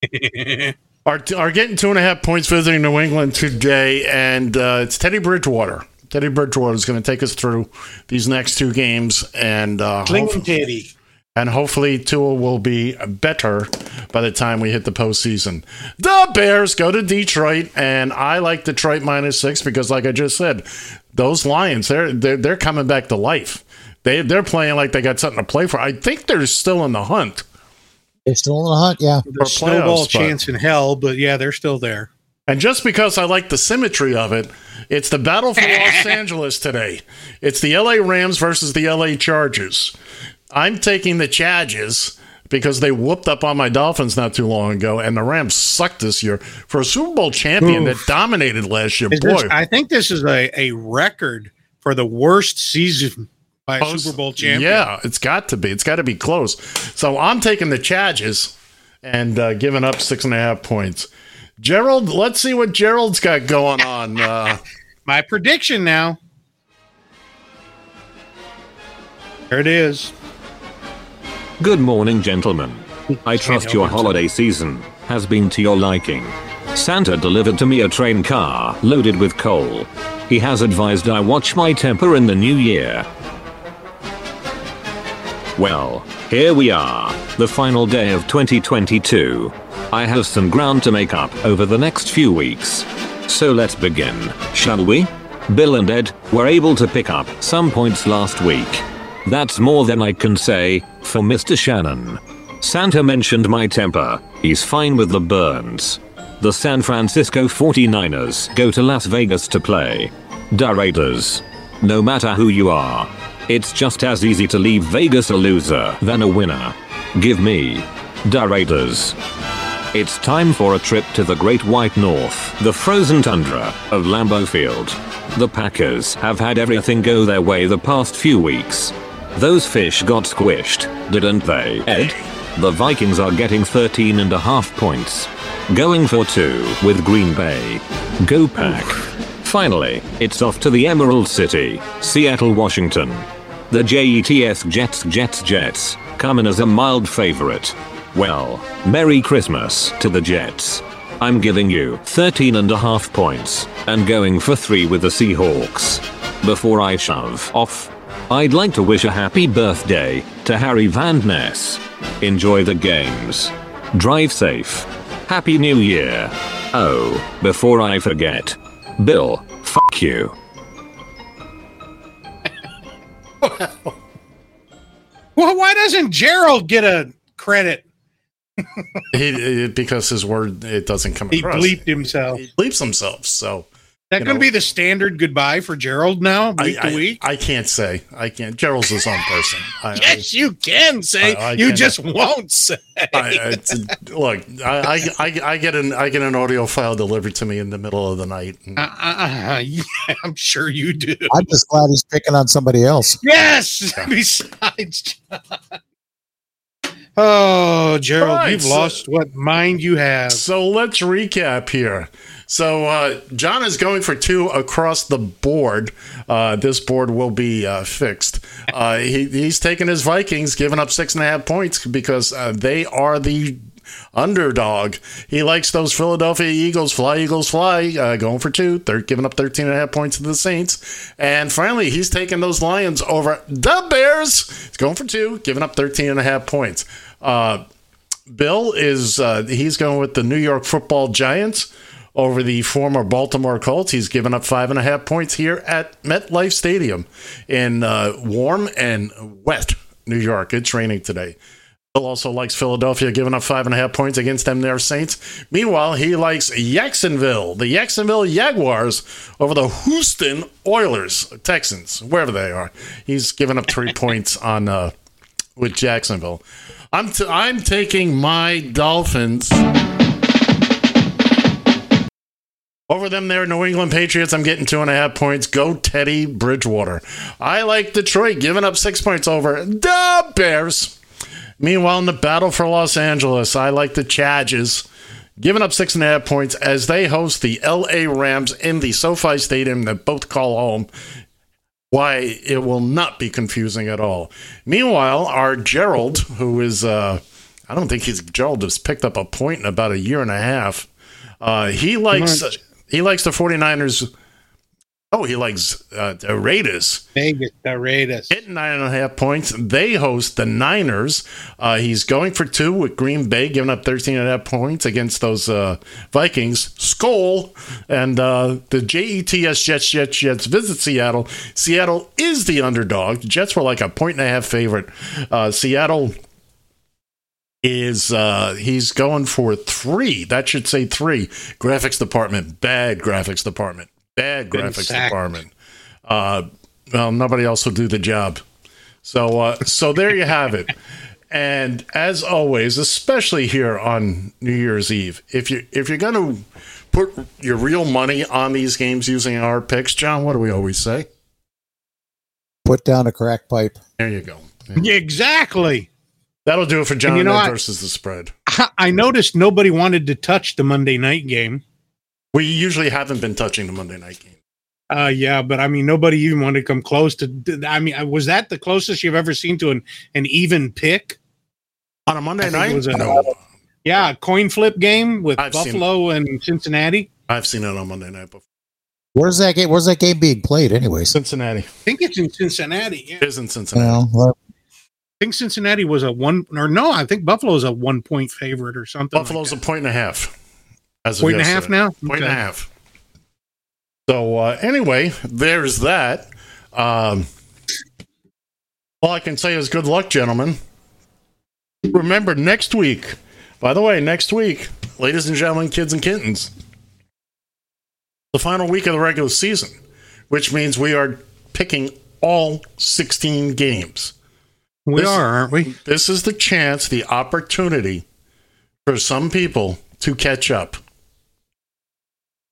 getting 2.5 points visiting New England today, and it's Teddy Bridgewater. Teddy Bridgewater is going to take us through these next 2 games, and hopefully Tua will be better by the time we hit the postseason. The Bears go to Detroit, and I like Detroit minus 6 because, like I just said, those Lions they're coming back to life. They're playing like they got something to play for. I think they're still in the hunt. They're still in the hunt, yeah. There's snowball chance in hell, but yeah, they're still there. And just because I like the symmetry of it, it's the battle for Los Angeles today. It's the LA Rams versus the LA Chargers. I'm taking the Chargers because they whooped up on my Dolphins not too long ago, and the Rams sucked this year. For a Super Bowl champion that dominated last year, I think this is a record for the worst season by a Super Bowl champion. Yeah, it's got to be. It's got to be close. So I'm taking the Chargers and giving up 6.5 points. Gerald, let's see what Gerald's got going on. My prediction now. There it is. Good morning, gentlemen. I trust your holiday season has been to your liking. Santa delivered to me a train car loaded with coal. He has advised I watch my temper in the new year. Well, here we are, the final day of 2022. I have some ground to make up over the next few weeks. So let's begin, shall we? Bill and Ed were able to pick up some points last week. That's more than I can say for Mr. Shannon. Santa mentioned my temper. He's fine with the Burns. The San Francisco 49ers go to Las Vegas to play the Raiders. No matter who you are, it's just as easy to leave Vegas a loser than a winner. Give me the Raiders. It's time for a trip to the Great White North, the frozen tundra of Lambeau Field. The Packers have had everything go their way the past few weeks. Those fish got squished, didn't they, Ed? The Vikings are getting 13.5 points. Going for 2 with Green Bay. Go Pack. Finally, it's off to the Emerald City, Seattle, Washington. The Jets come in as a mild favorite. Well, Merry Christmas to the Jets. I'm giving you 13.5 points and going for 3 with the Seahawks. Before I shove off, I'd like to wish a happy birthday to Harry Van Ness. Enjoy the games. Drive safe. Happy New Year. Oh, before I forget, Bill, fuck you. Well, why doesn't Gerald get a credit? Because his word, it doesn't come across. He bleeped himself. He bleeps himself. So that going to be the standard goodbye for Gerald now, week to week? I can't say. I can't. Gerald's his own person. Yes, you can say. Won't say. I get an audio file delivered to me in the middle of the night. Yeah, I'm sure you do. I'm just glad he's picking on somebody else. Yes, yeah. Besides John. Oh, Gerald, right, you've lost what mind you have. So let's recap here. So John is going for 2 across the board. This board will be fixed. He's taking his Vikings, giving up 6.5 points because they are the underdog. He likes those Philadelphia Eagles, fly Eagles fly, going for two. They're giving up 13.5 points to the Saints. And finally, he's taking those Lions over the Bears. He's going for two, giving up 13.5 points. Bill is, he's going with the New York Football Giants over the former Baltimore Colts. He's given up 5.5 points here at MetLife Stadium in warm and wet New York. It's raining today. Bill also likes Philadelphia, giving up 5.5 points against them, their Saints. Meanwhile, he likes Jacksonville, the Jacksonville Jaguars, over the Houston Oilers, Texans, wherever they are. He's given up 3 points on with Jacksonville. I'm taking my Dolphins over them there, New England Patriots. I'm getting 2.5 points. Go Teddy Bridgewater. I like Detroit, giving up 6 points over the Bears. Meanwhile, in the battle for Los Angeles, I like the Chargers, giving up 6.5 points as they host the L.A. Rams in the SoFi Stadium that both call home. Why, it will not be confusing at all. Meanwhile, our Gerald, who is, I don't think he's, Gerald has picked up a point in about a year and a half. He likes the 49ers. Oh, he likes the Raiders. Vegas, the Raiders. Hitting 9.5 points. They host the Niners. He's going for 2 with Green Bay, giving up 13.5 points against those Vikings. Skol. And the Jets, Jets visit Seattle. Seattle is the underdog. The Jets were like a 1.5 favorite. Seattle is he's going for 3. That should say 3. Graphics department. Bad graphics department. Bad graphics department. Well, nobody else will do the job. So there you have it. And as always, especially here on New Year's Eve, if you're going to put your real money on these games using our picks, John, what do we always say? Put down a crack pipe. There you go. Yeah, exactly. That'll do it for John versus the spread. I noticed nobody wanted to touch the Monday night game. We usually haven't been touching the Monday night game. Yeah, but I mean, nobody even wanted to come close to. I mean, was that the closest you've ever seen to an even pick on a Monday night? Yeah, a coin flip game with Buffalo and Cincinnati. I've seen it on Monday night before. Where's that game? Where's that game being played, anyway? Cincinnati. I think it's in Cincinnati. Yeah. It is in Cincinnati. Well, I think Cincinnati was I think Buffalo's a 1-point favorite or something. Buffalo's like a 1.5. Point and a half now? Point and a half. So, anyway, there's that. All I can say is good luck, gentlemen. Remember, next week, ladies and gentlemen, kids and kittens, the final week of the regular season, which means we are picking all 16 games. Aren't we? This is the chance, the opportunity for some people to catch up.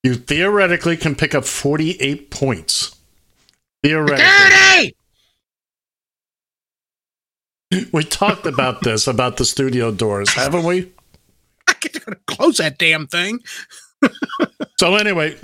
You theoretically can pick up 48 points. Theoretically. 30! We talked about this, about the studio doors, haven't we? I gotta close that damn thing. So anyway,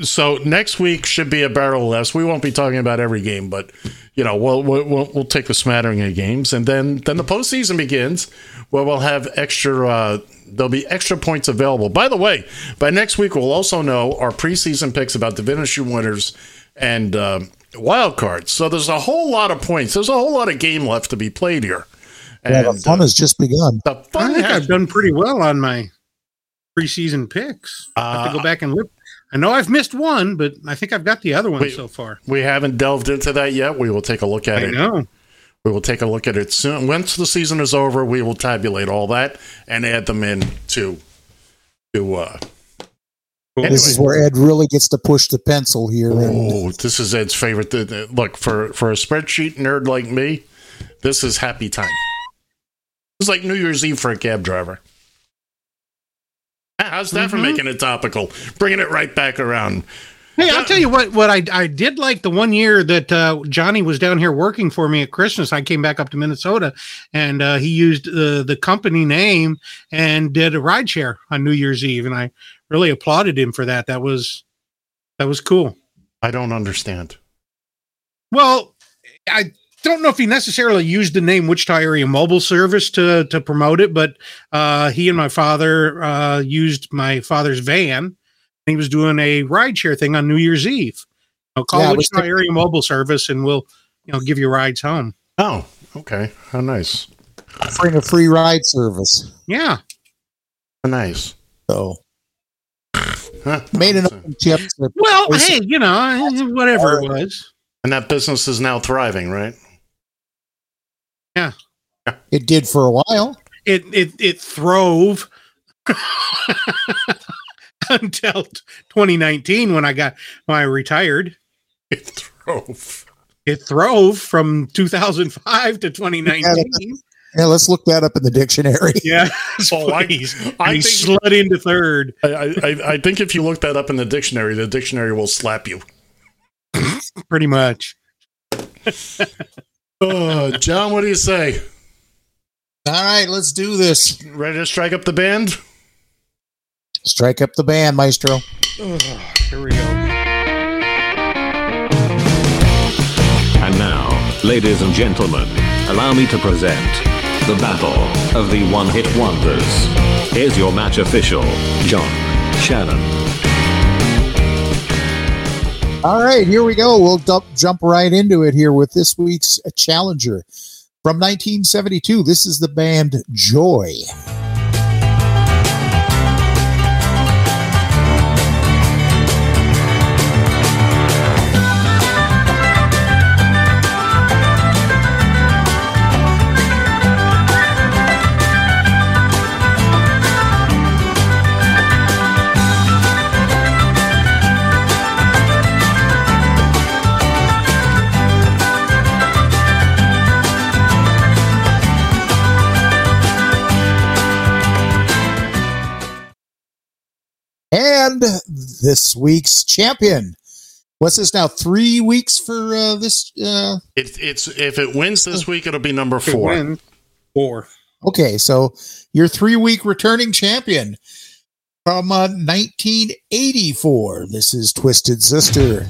next week should be a barrel less. We won't be talking about every game, but you know, we'll take a smattering of games, and then the postseason begins, where we'll have extra. There'll be extra points available. By the way, by next week we'll also know our preseason picks about division winners and wild cards. So there's a whole lot of points. There's a whole lot of game left to be played here. And the fun has just begun. I think I've done pretty well on my preseason picks. I have to go back and look. I know I've missed one, but I think I've got the other one so far. We haven't delved into that yet. We will take a look at it. I know. We will take a look at it soon. Once the season is over, we will tabulate all that and add them in to anyway. This is where Ed really gets to push the pencil here. Oh, this is Ed's favorite. Look, for a spreadsheet nerd like me, this is happy time. It's like New Year's Eve for a cab driver. How's that for making it topical? Bringing it right back around. Hey, I'll tell you what I did like the one year that Johnny was down here working for me at Christmas. I came back up to Minnesota, and he used the company name and did a rideshare on New Year's Eve, and I really applauded him for that. That was cool. I don't understand. Well, I don't know if he necessarily used the name Wichita Area Mobile Service to promote it, but he and my father used my father's van. He was doing a rideshare thing on New Year's Eve. Call Wichita Area Mobile Service, and we'll give you rides home. Oh, okay. How nice. Offering a free ride service. Yeah. How nice. So. Made an open chip. Well, hey, whatever it was. And that business is now thriving, right? Yeah. It did for a while. It throve until 2019 when I retired. It throve. It throve from 2005 to 2019. Yeah, let's look that up in the dictionary. Yeah, so I slid into third. I think if you look that up in the dictionary will slap you. Pretty much. John, what do you say? All right, let's do this. Ready to strike up the band? Strike up the band, Maestro. Here we go. And now, ladies and gentlemen, allow me to present the Battle of the One-Hit Wonders. Here's your match official, John Shannon. All right, here we go. We'll jump right into it here with this week's challenger. From 1972, this is the band Joy. And this week's champion. What's this now? 3 weeks for this? If it wins this week, it'll be number four. Okay, so your 3-week returning champion from 1984. This is Twisted Sister.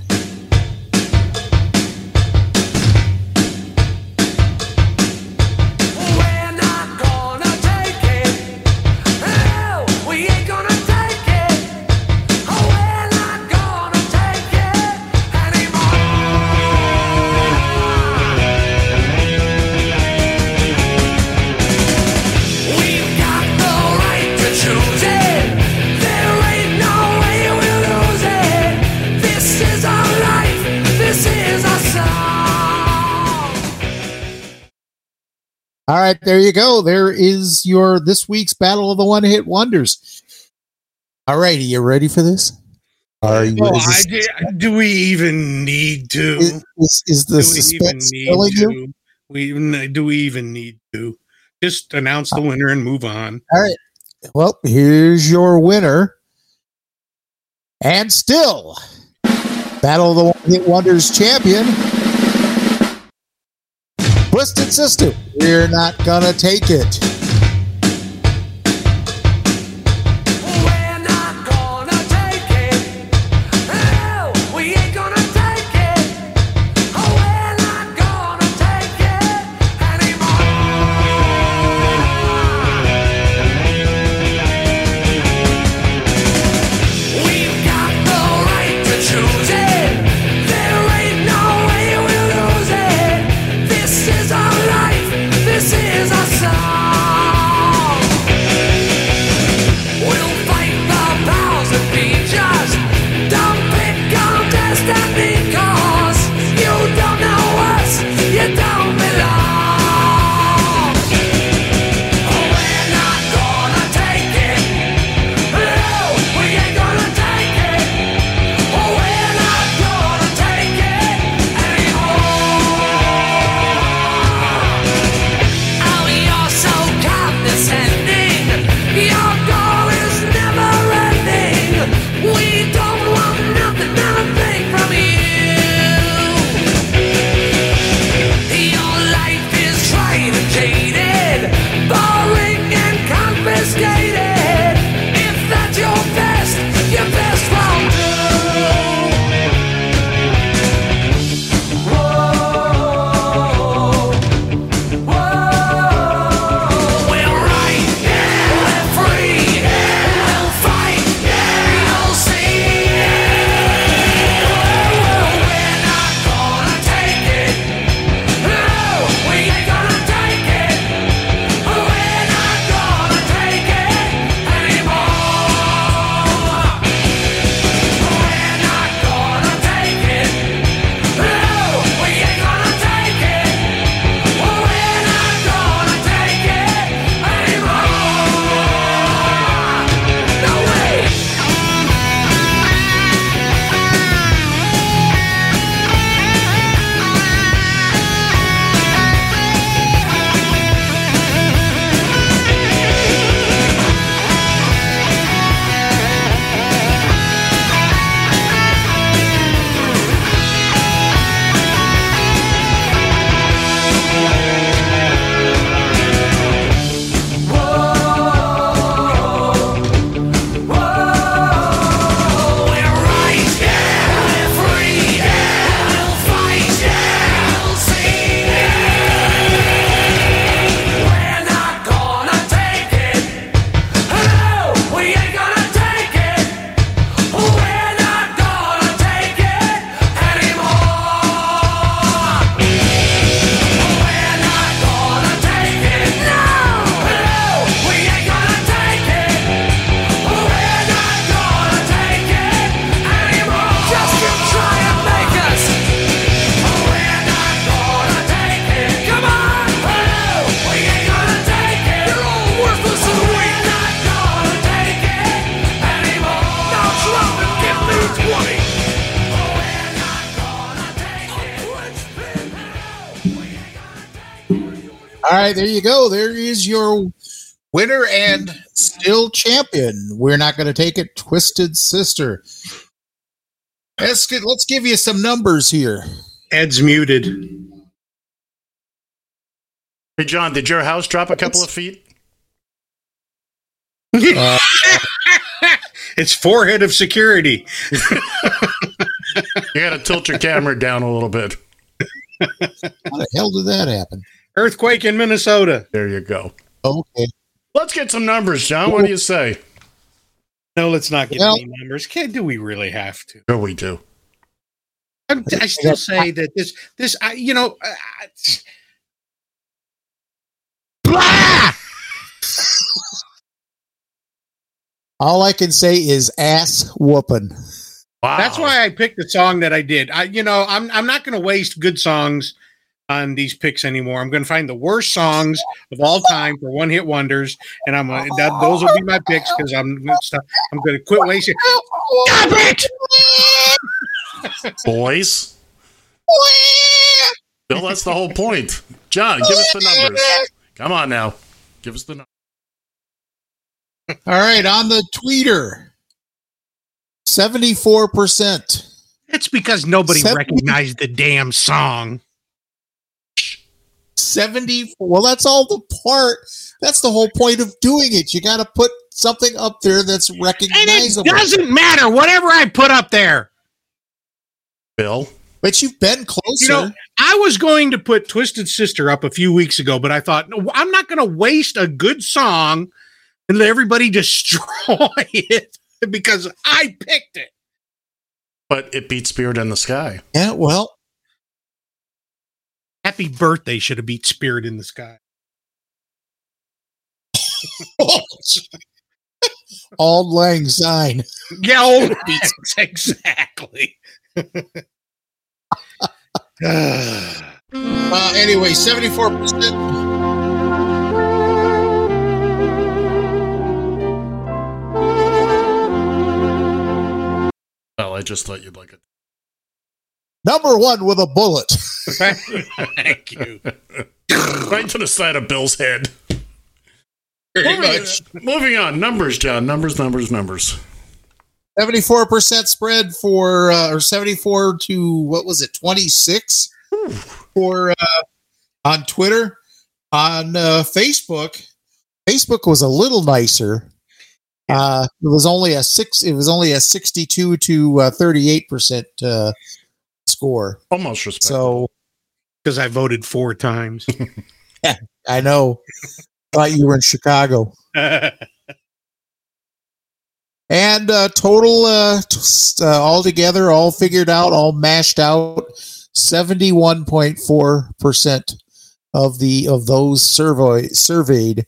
All right, there you go. There is your this week's Battle of the One-Hit Wonders. All right, are you ready for this? Are you? Well, do we even need to? Is the suspense killing you? Do we even need to? Just announce the winner and move on. All right. Well, here's your winner. And still, Battle of the One-Hit Wonders champion, Twisted Sister, we're not gonna take it. This is our life. This is our song. All right, there you go. There is your winner and still champion. We're not going to take it, Twisted Sister. Let's give you some numbers here. Ed's muted. Hey, John, did your house drop a couple of feet? It's forehead of security. You got to tilt your camera down a little bit. How the hell did that happen? Earthquake in Minnesota. There you go. Okay. Let's get some numbers, John. What do you say? No, let's not get any numbers. Do we really have to? No, we do. I still say that this, you know. All I can say is ass whooping. Wow. That's why I picked the song that I did. I'm not going to waste good songs on these picks anymore. I'm going to find the worst songs of all time for one hit wonders, and those will be my picks because I'm going to quit wasting. Stop it, boys! Bill, that's the whole point. John, give us the numbers. Come on now, give us the numbers. All right, on the tweeter, 74%. It's because nobody recognized the damn song. 74. Well, that's all the part. That's the whole point of doing it. You got to put something up there that's recognizable. And it doesn't matter whatever I put up there, Bill. But you've been closer. You know, I was going to put Twisted Sister up a few weeks ago, but I thought, no, I'm not going to waste a good song and let everybody destroy it because I picked it. But it beat Spirit in the Sky. Yeah, well. Happy Birthday should have beat Spirit in the Sky. Auld Lang Syne. Yeah, exactly. Anyway, 74%. Well, I just thought you'd like it. Number one with a bullet. Thank you. Right to the side of Bill's head. Moving on. Numbers, John. Numbers. 74% spread for, or 74 to, 26 for on Twitter. On Facebook, was a little nicer. It was only a 62 to 38% score. Almost respectable. So, because I voted 4 times. Yeah, I know. Thought you were in Chicago. And total, all together, all figured out, all mashed out, 71.4% of those surveyed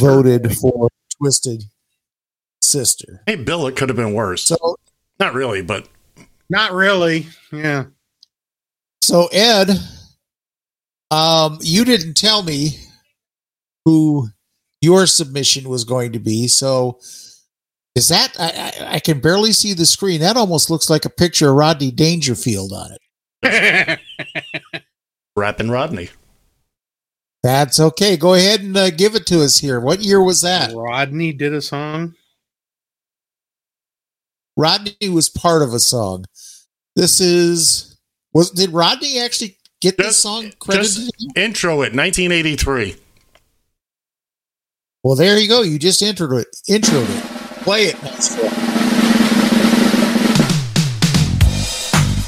voted for Twisted Sister. Hey, Bill, it could have been worse. So, not really. Yeah. So, Ed, you didn't tell me who your submission was going to be. So, is that I can barely see the screen? That almost looks like a picture of Rodney Dangerfield on it. Rapping Rodney. That's okay. Go ahead and give it to us here. What year was that? Rodney did a song. Rodney was part of a song. Did Rodney actually get this song credited? Intro it, 1983. Well, there you go. You just introed it. Play it.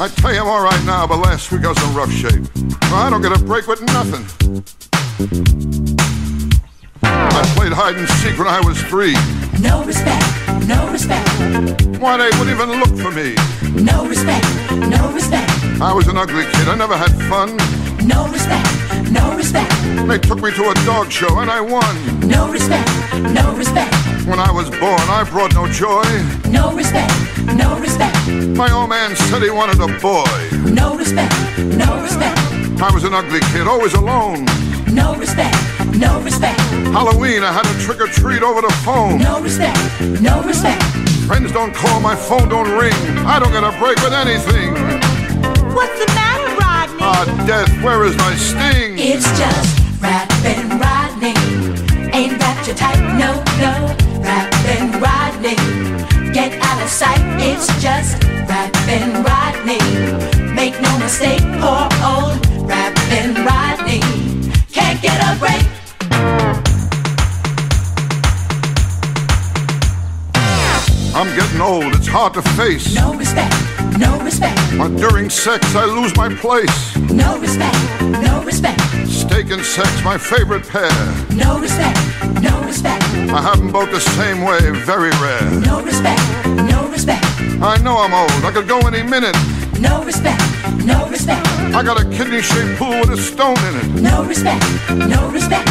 I tell you I'm all right now, but last week I was in rough shape. I don't get a break with nothing. I played hide and seek when I was 3. No respect, no respect. Why they wouldn't even look for me. No respect, no respect. I was an ugly kid, I never had fun. No respect, no respect. They took me to a dog show and I won. No respect, no respect. When I was born, I brought no joy. No respect, no respect. My old man said he wanted a boy. No respect, no respect. I was an ugly kid, always alone. No respect, no respect. Halloween, I had to trick or treat over the phone. No respect, no respect. Friends don't call, my phone don't ring. I don't get a break with anything. What's the matter, Rodney? Ah, death, where is my sting? It's just Rappin' Rodney, ain't that your type? No, no. Rappin' Rodney, get out of sight. It's just Rappin' Rodney. Make no mistake, poor old Rappin' Rodney can't get a break. I'm getting old, it's hard to face. No respect, no respect. But during sex, I lose my place. No respect, no respect. Steak and sex, my favorite pair. No respect, no respect. I have them both the same way, very rare. No respect, no respect. I know I'm old, I could go any minute. No respect, no respect. I got a kidney-shaped pool with a stone in it. No respect, no respect.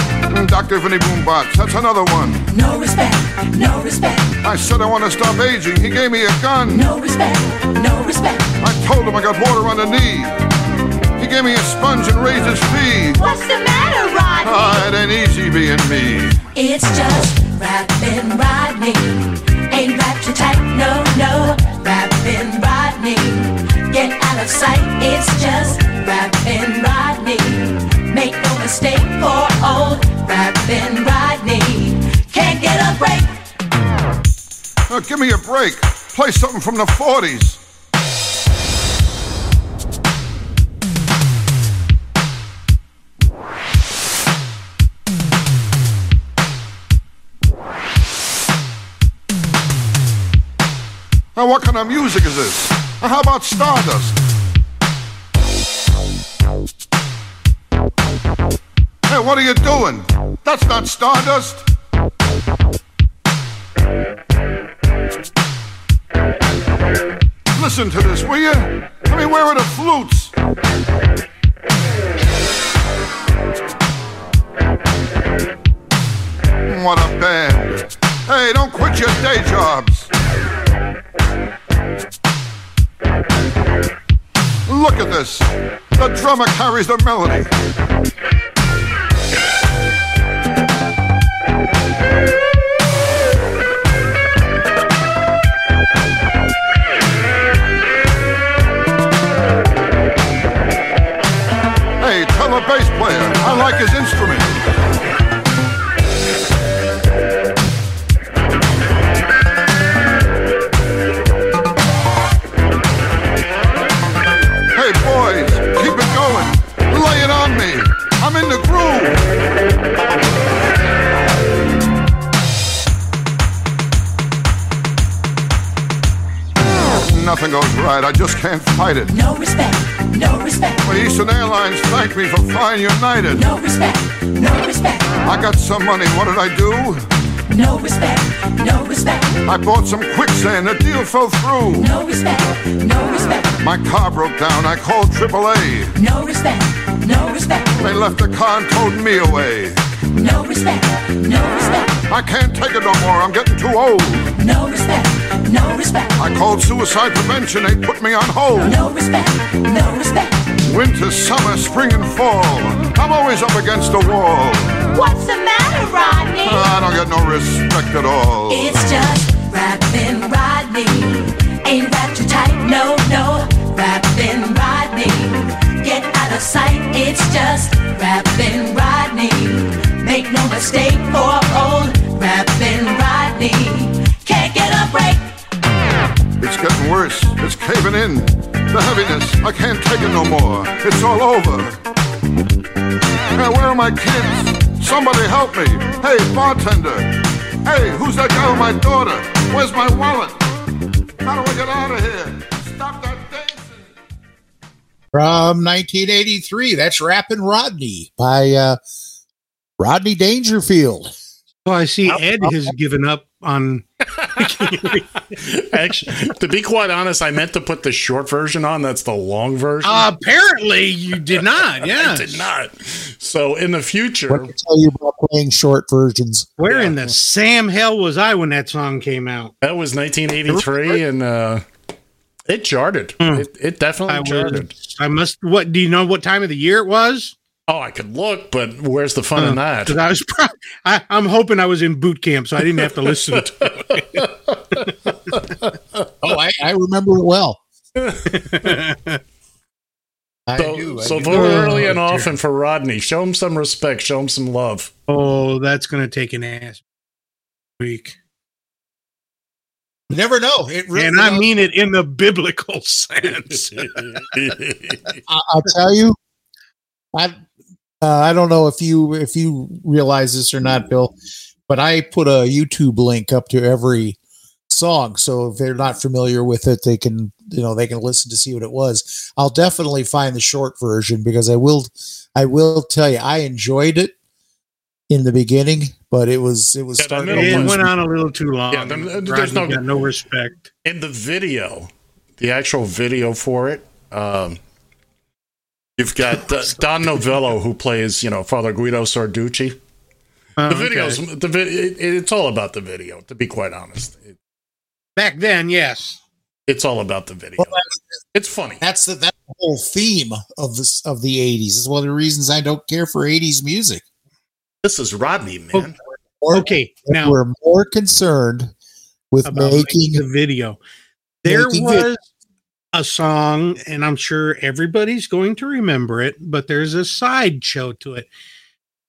Dr. Vinnie Boombots, that's another one. No respect, no respect. I said I want to stop aging, he gave me a gun. No respect, no respect. I told him I got water on the knee. He gave me a sponge and raised his fee. What's the matter, Rodney? Ah, it ain't easy being me. It's just Rappin' Rodney. Ain't rap your type, no, no. Rappin' Rodney. Get out of sight, it's just Rappin' Rodney. Make no mistake, poor old Rappin' Rodney can't get a break. Now give me a break. Play something from the 40s. Now what kind of music is this? How about Stardust? Hey, what are you doing? That's not Stardust. Listen to this, will you? I mean, where are the flutes? What a band. Hey, don't quit your day jobs. Look at this. The drummer carries the melody. Hey, tell the bass player I like his instrument. I'm in the groove. Nothing goes right. I just can't fight it. No respect. No respect. Well, Eastern Airlines thanked me for flying United. No respect. No respect. I got some money. What did I do? No respect. No respect. I bought some quicksand. The deal fell through. No respect. No respect. My car broke down. I called AAA. No respect. No respect. They left the car and towed me away. No respect, no respect. I can't take it no more, I'm getting too old. No respect, no respect. I called suicide prevention, they put me on hold. No respect, no respect. Winter, summer, spring and fall, I'm always up against the wall. What's the matter, Rodney? I don't get no respect at all. It's just Rappin' Rodney. Ain't that your type? No, no. Rappin' Rodney. Get out of sight, it's just Rappin' Rodney. Make no mistake, poor old Rappin' Rodney can't get a break. It's getting worse, it's caving in. The heaviness, I can't take it no more. It's all over. Hey, where are my kids? Somebody help me. Hey, bartender. Hey, who's that guy with my daughter? Where's my wallet? How do I get out of here? Stop that. From 1983, that's Rappin' Rodney by Rodney Dangerfield. Well, I see Ed has given up on... Actually, to be quite honest, I meant to put the short version on. That's the long version. Apparently, you did not. Yeah, I did not. So in the future... What can I tell you about playing short versions? Where in the Sam hell was I when that song came out? That was 1983 and... It charted. It definitely charted. What do you know? What time of the year it was? Oh, I could look, but where's the fun in that? I was. I'm hoping I was in boot camp, so I didn't have to listen to it. I remember it well. So vote early and often for Rodney. Show him some respect. Show him some love. Oh, that's going to take an ass week. Never know. It really and does. I mean it in the biblical sense. I'll tell you, I don't know if you realize this or not, Bill, but I put a YouTube link up to every song, so if they're not familiar with it, they can listen to see what it was. I'll definitely find the short version because I will tell you I enjoyed it in the beginning, but it was it went on a little too long. Yeah, there's no respect in the video, the actual video for it. You've got Don Novello, who plays Father Guido Sarducci. It's all about the video, to be quite honest. Back then, yes, it's all about the video. Well, it's funny. That's the whole theme of the 80s. It's one of the reasons I don't care for 80s music. This is Rodney, man. Okay, now we're more concerned with making the video. There was a song, and I'm sure everybody's going to remember it, but there's a sideshow to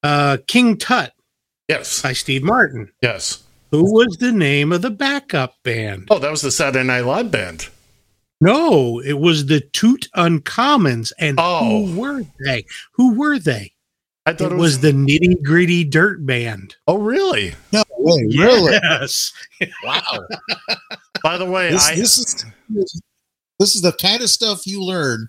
it. King Tut. Yes. By Steve Martin. Yes. Who was the name of the backup band? Oh, that was the Saturday Night Live band. No, it was the Toot Uncommons. And who were they? I thought it was the Nitty Gritty Dirt Band. Oh, really? No way, really? Yes. Wow. By the way, this is the kind of stuff you learn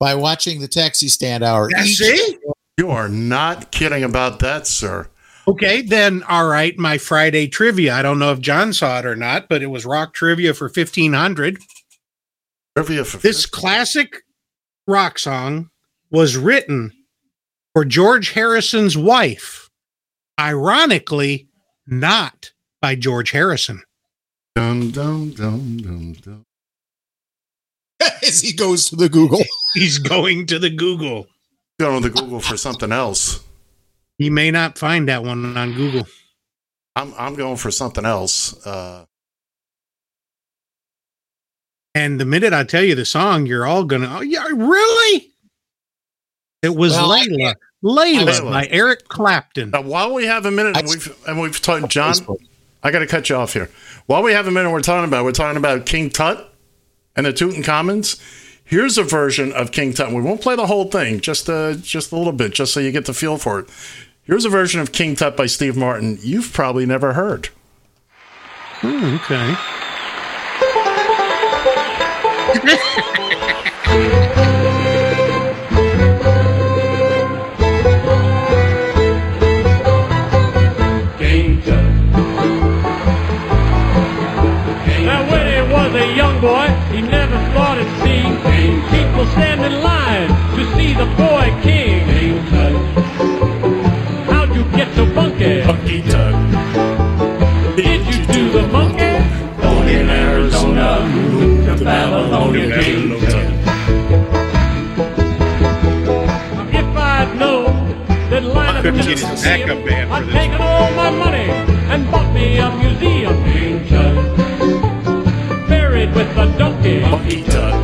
by watching the Taxi Stand Hour. See? You are not kidding about that, sir. Okay, then, all right, my Friday trivia. I don't know if John saw it or not, but it was rock trivia for 1500. This classic rock song was written for George Harrison's wife. Ironically, not by George Harrison. Dum, dum, dum, dum, dum. As he goes to the Google. He's going to the Google. Going to Google for something else. You may not find that one on Google. I'm going for something else. And the minute I tell you the song, you're all going to, oh, yeah, really? It was Layla. Layla by Eric Clapton. Now, while we have a minute, and we've talked, John, I got to cut you off here. While we have a minute, we're talking about King Tut and the Tutankhamun's. Here's a version of King Tut. We won't play the whole thing, just a little bit, just so you get the feel for it. Here's a version of King Tut by Steve Martin you've probably never heard. Okay. King Tut. Now, when he was a young boy, he never thought it'd see people stand in line to see the boy king. King Tut. How'd you get so funky? Funky Tut. Did you do the monkey? Born in Arizona, moved to Babylonian King Tut. If I'd known that line of museum, I'd taken all my money and bought me a museum. King Tut. Buried with a donkey. Funky Tut.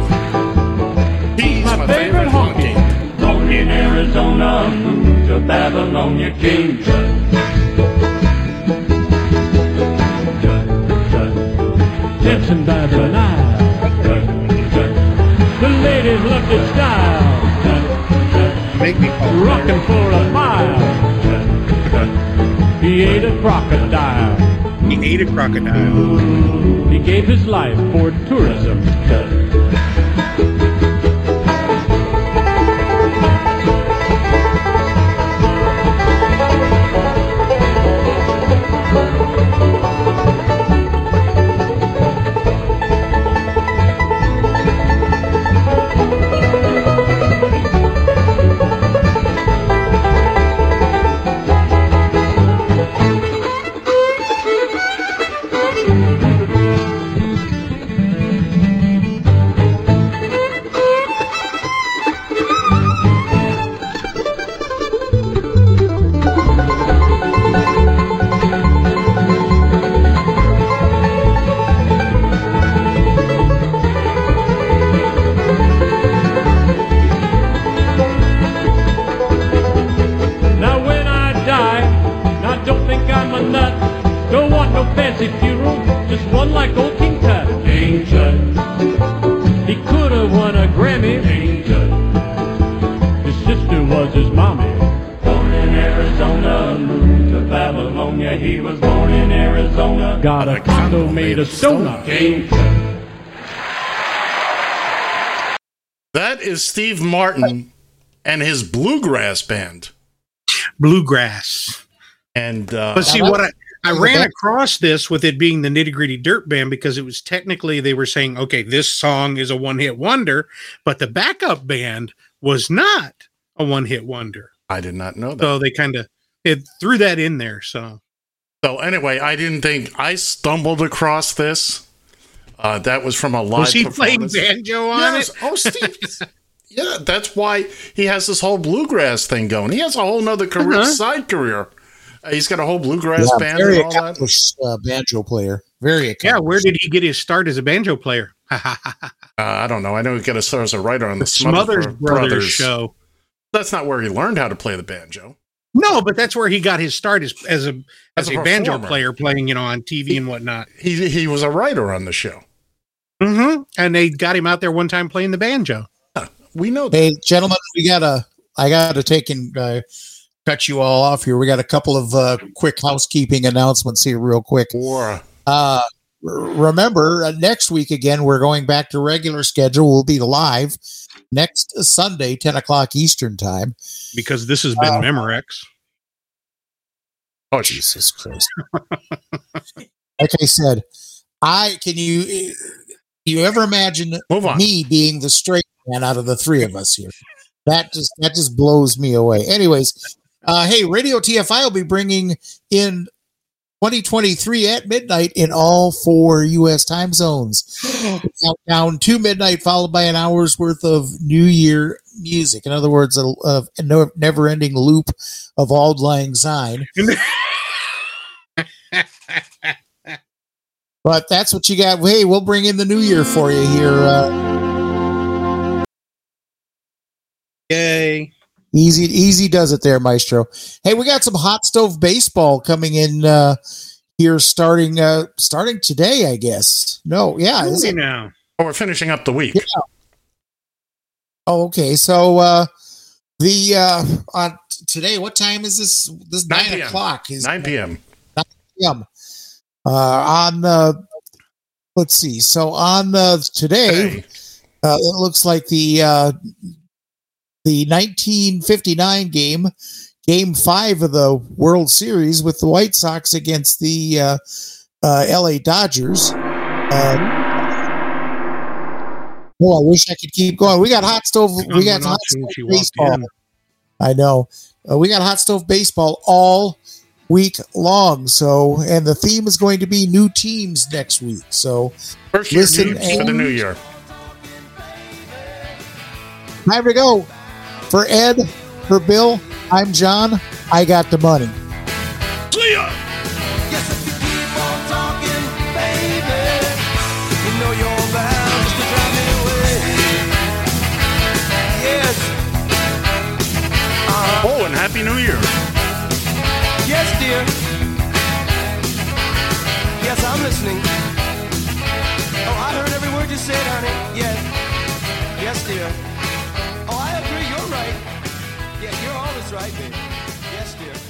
My favorite honky, born in Arizona, moved to Babylonia, King Tut. Tut, tut, dancing by the Nile. Tut, tut, the ladies love the style. Tut, tut, make me rockin' for a mile. Tut, tut, he ate a crocodile. He ate a crocodile. Ooh, he gave his life for tourism. Tut. a Grammy. Jane Judd. His sister was his mommy. Born in Arizona, moved to Babylonia. He was born in Arizona. Got a condo made of soda. Jane Judd. That is Steve Martin and his bluegrass band. Bluegrass. And but see what I ran across this with it being the Nitty Gritty Dirt Band, because it was technically they were saying, okay, this song is a one-hit wonder, but the backup band was not a one-hit wonder. I did not know that. So they kind of threw that in there. So anyway, I didn't think I stumbled across this. That was from a live. Was he playing banjo on it? Oh, Steve. Yeah, that's why he has this whole bluegrass thing going. He has a whole nother career, side career. He's got a whole bluegrass band. Very and all accomplished that. Banjo player. Very accomplished. Yeah, where did he get his start as a banjo player? I don't know. I know he got a start as a writer on the Smothers Brothers show. That's not where he learned how to play the banjo. No, but that's where he got his start as a banjo player, playing on TV and whatnot. He was a writer on the show. Mm-hmm. And they got him out there one time playing the banjo. Huh. We know that. Hey, gentlemen, I gotta take and cut you all off here. We got a couple of quick housekeeping announcements here real quick. Remember, next week again, we're going back to regular schedule. We'll be live next Sunday, 10 o'clock Eastern time. Because this has been Memorex. Oh, Jesus Christ. Like I said, can you ever imagine me being the straight man out of the three of us here? That just blows me away. Anyways, hey, Radio TFI will be bringing in 2023 at midnight in all 4 U.S. time zones. Countdown to midnight, followed by an hour's worth of New Year music. In other words, a never-ending loop of Auld Lang Syne. But that's what you got. Hey, we'll bring in the New Year for you here. Yay. Easy does it there, Maestro. Hey, we got some hot stove baseball coming in here starting today, I guess. No, yeah. Now. Oh, we're finishing up the week. Yeah. Oh, okay. So today, what time is this? This 9 o'clock. 9 p.m. 9 p.m. Let's see. So on today, it looks like the 1959 game 5 of the World Series with the White Sox against the LA Dodgers. I wish I could keep going. We got hot stove. We got hot stove baseball. I know. We got hot stove baseball all week long. So, and the theme is going to be new teams next week. So, first year teams for the new year. Time to go. For Ed, for Bill, I'm John. I got the money. See ya! Yes, if you keep on talking, baby, you know you're bound to drive me away. Yes. Oh, and Happy New Year. Yes, dear. Yes, I'm listening. Oh, I heard every word you said, honey. Yes. Yes, dear. Right. Yeah, you're always right, baby. Yes, dear.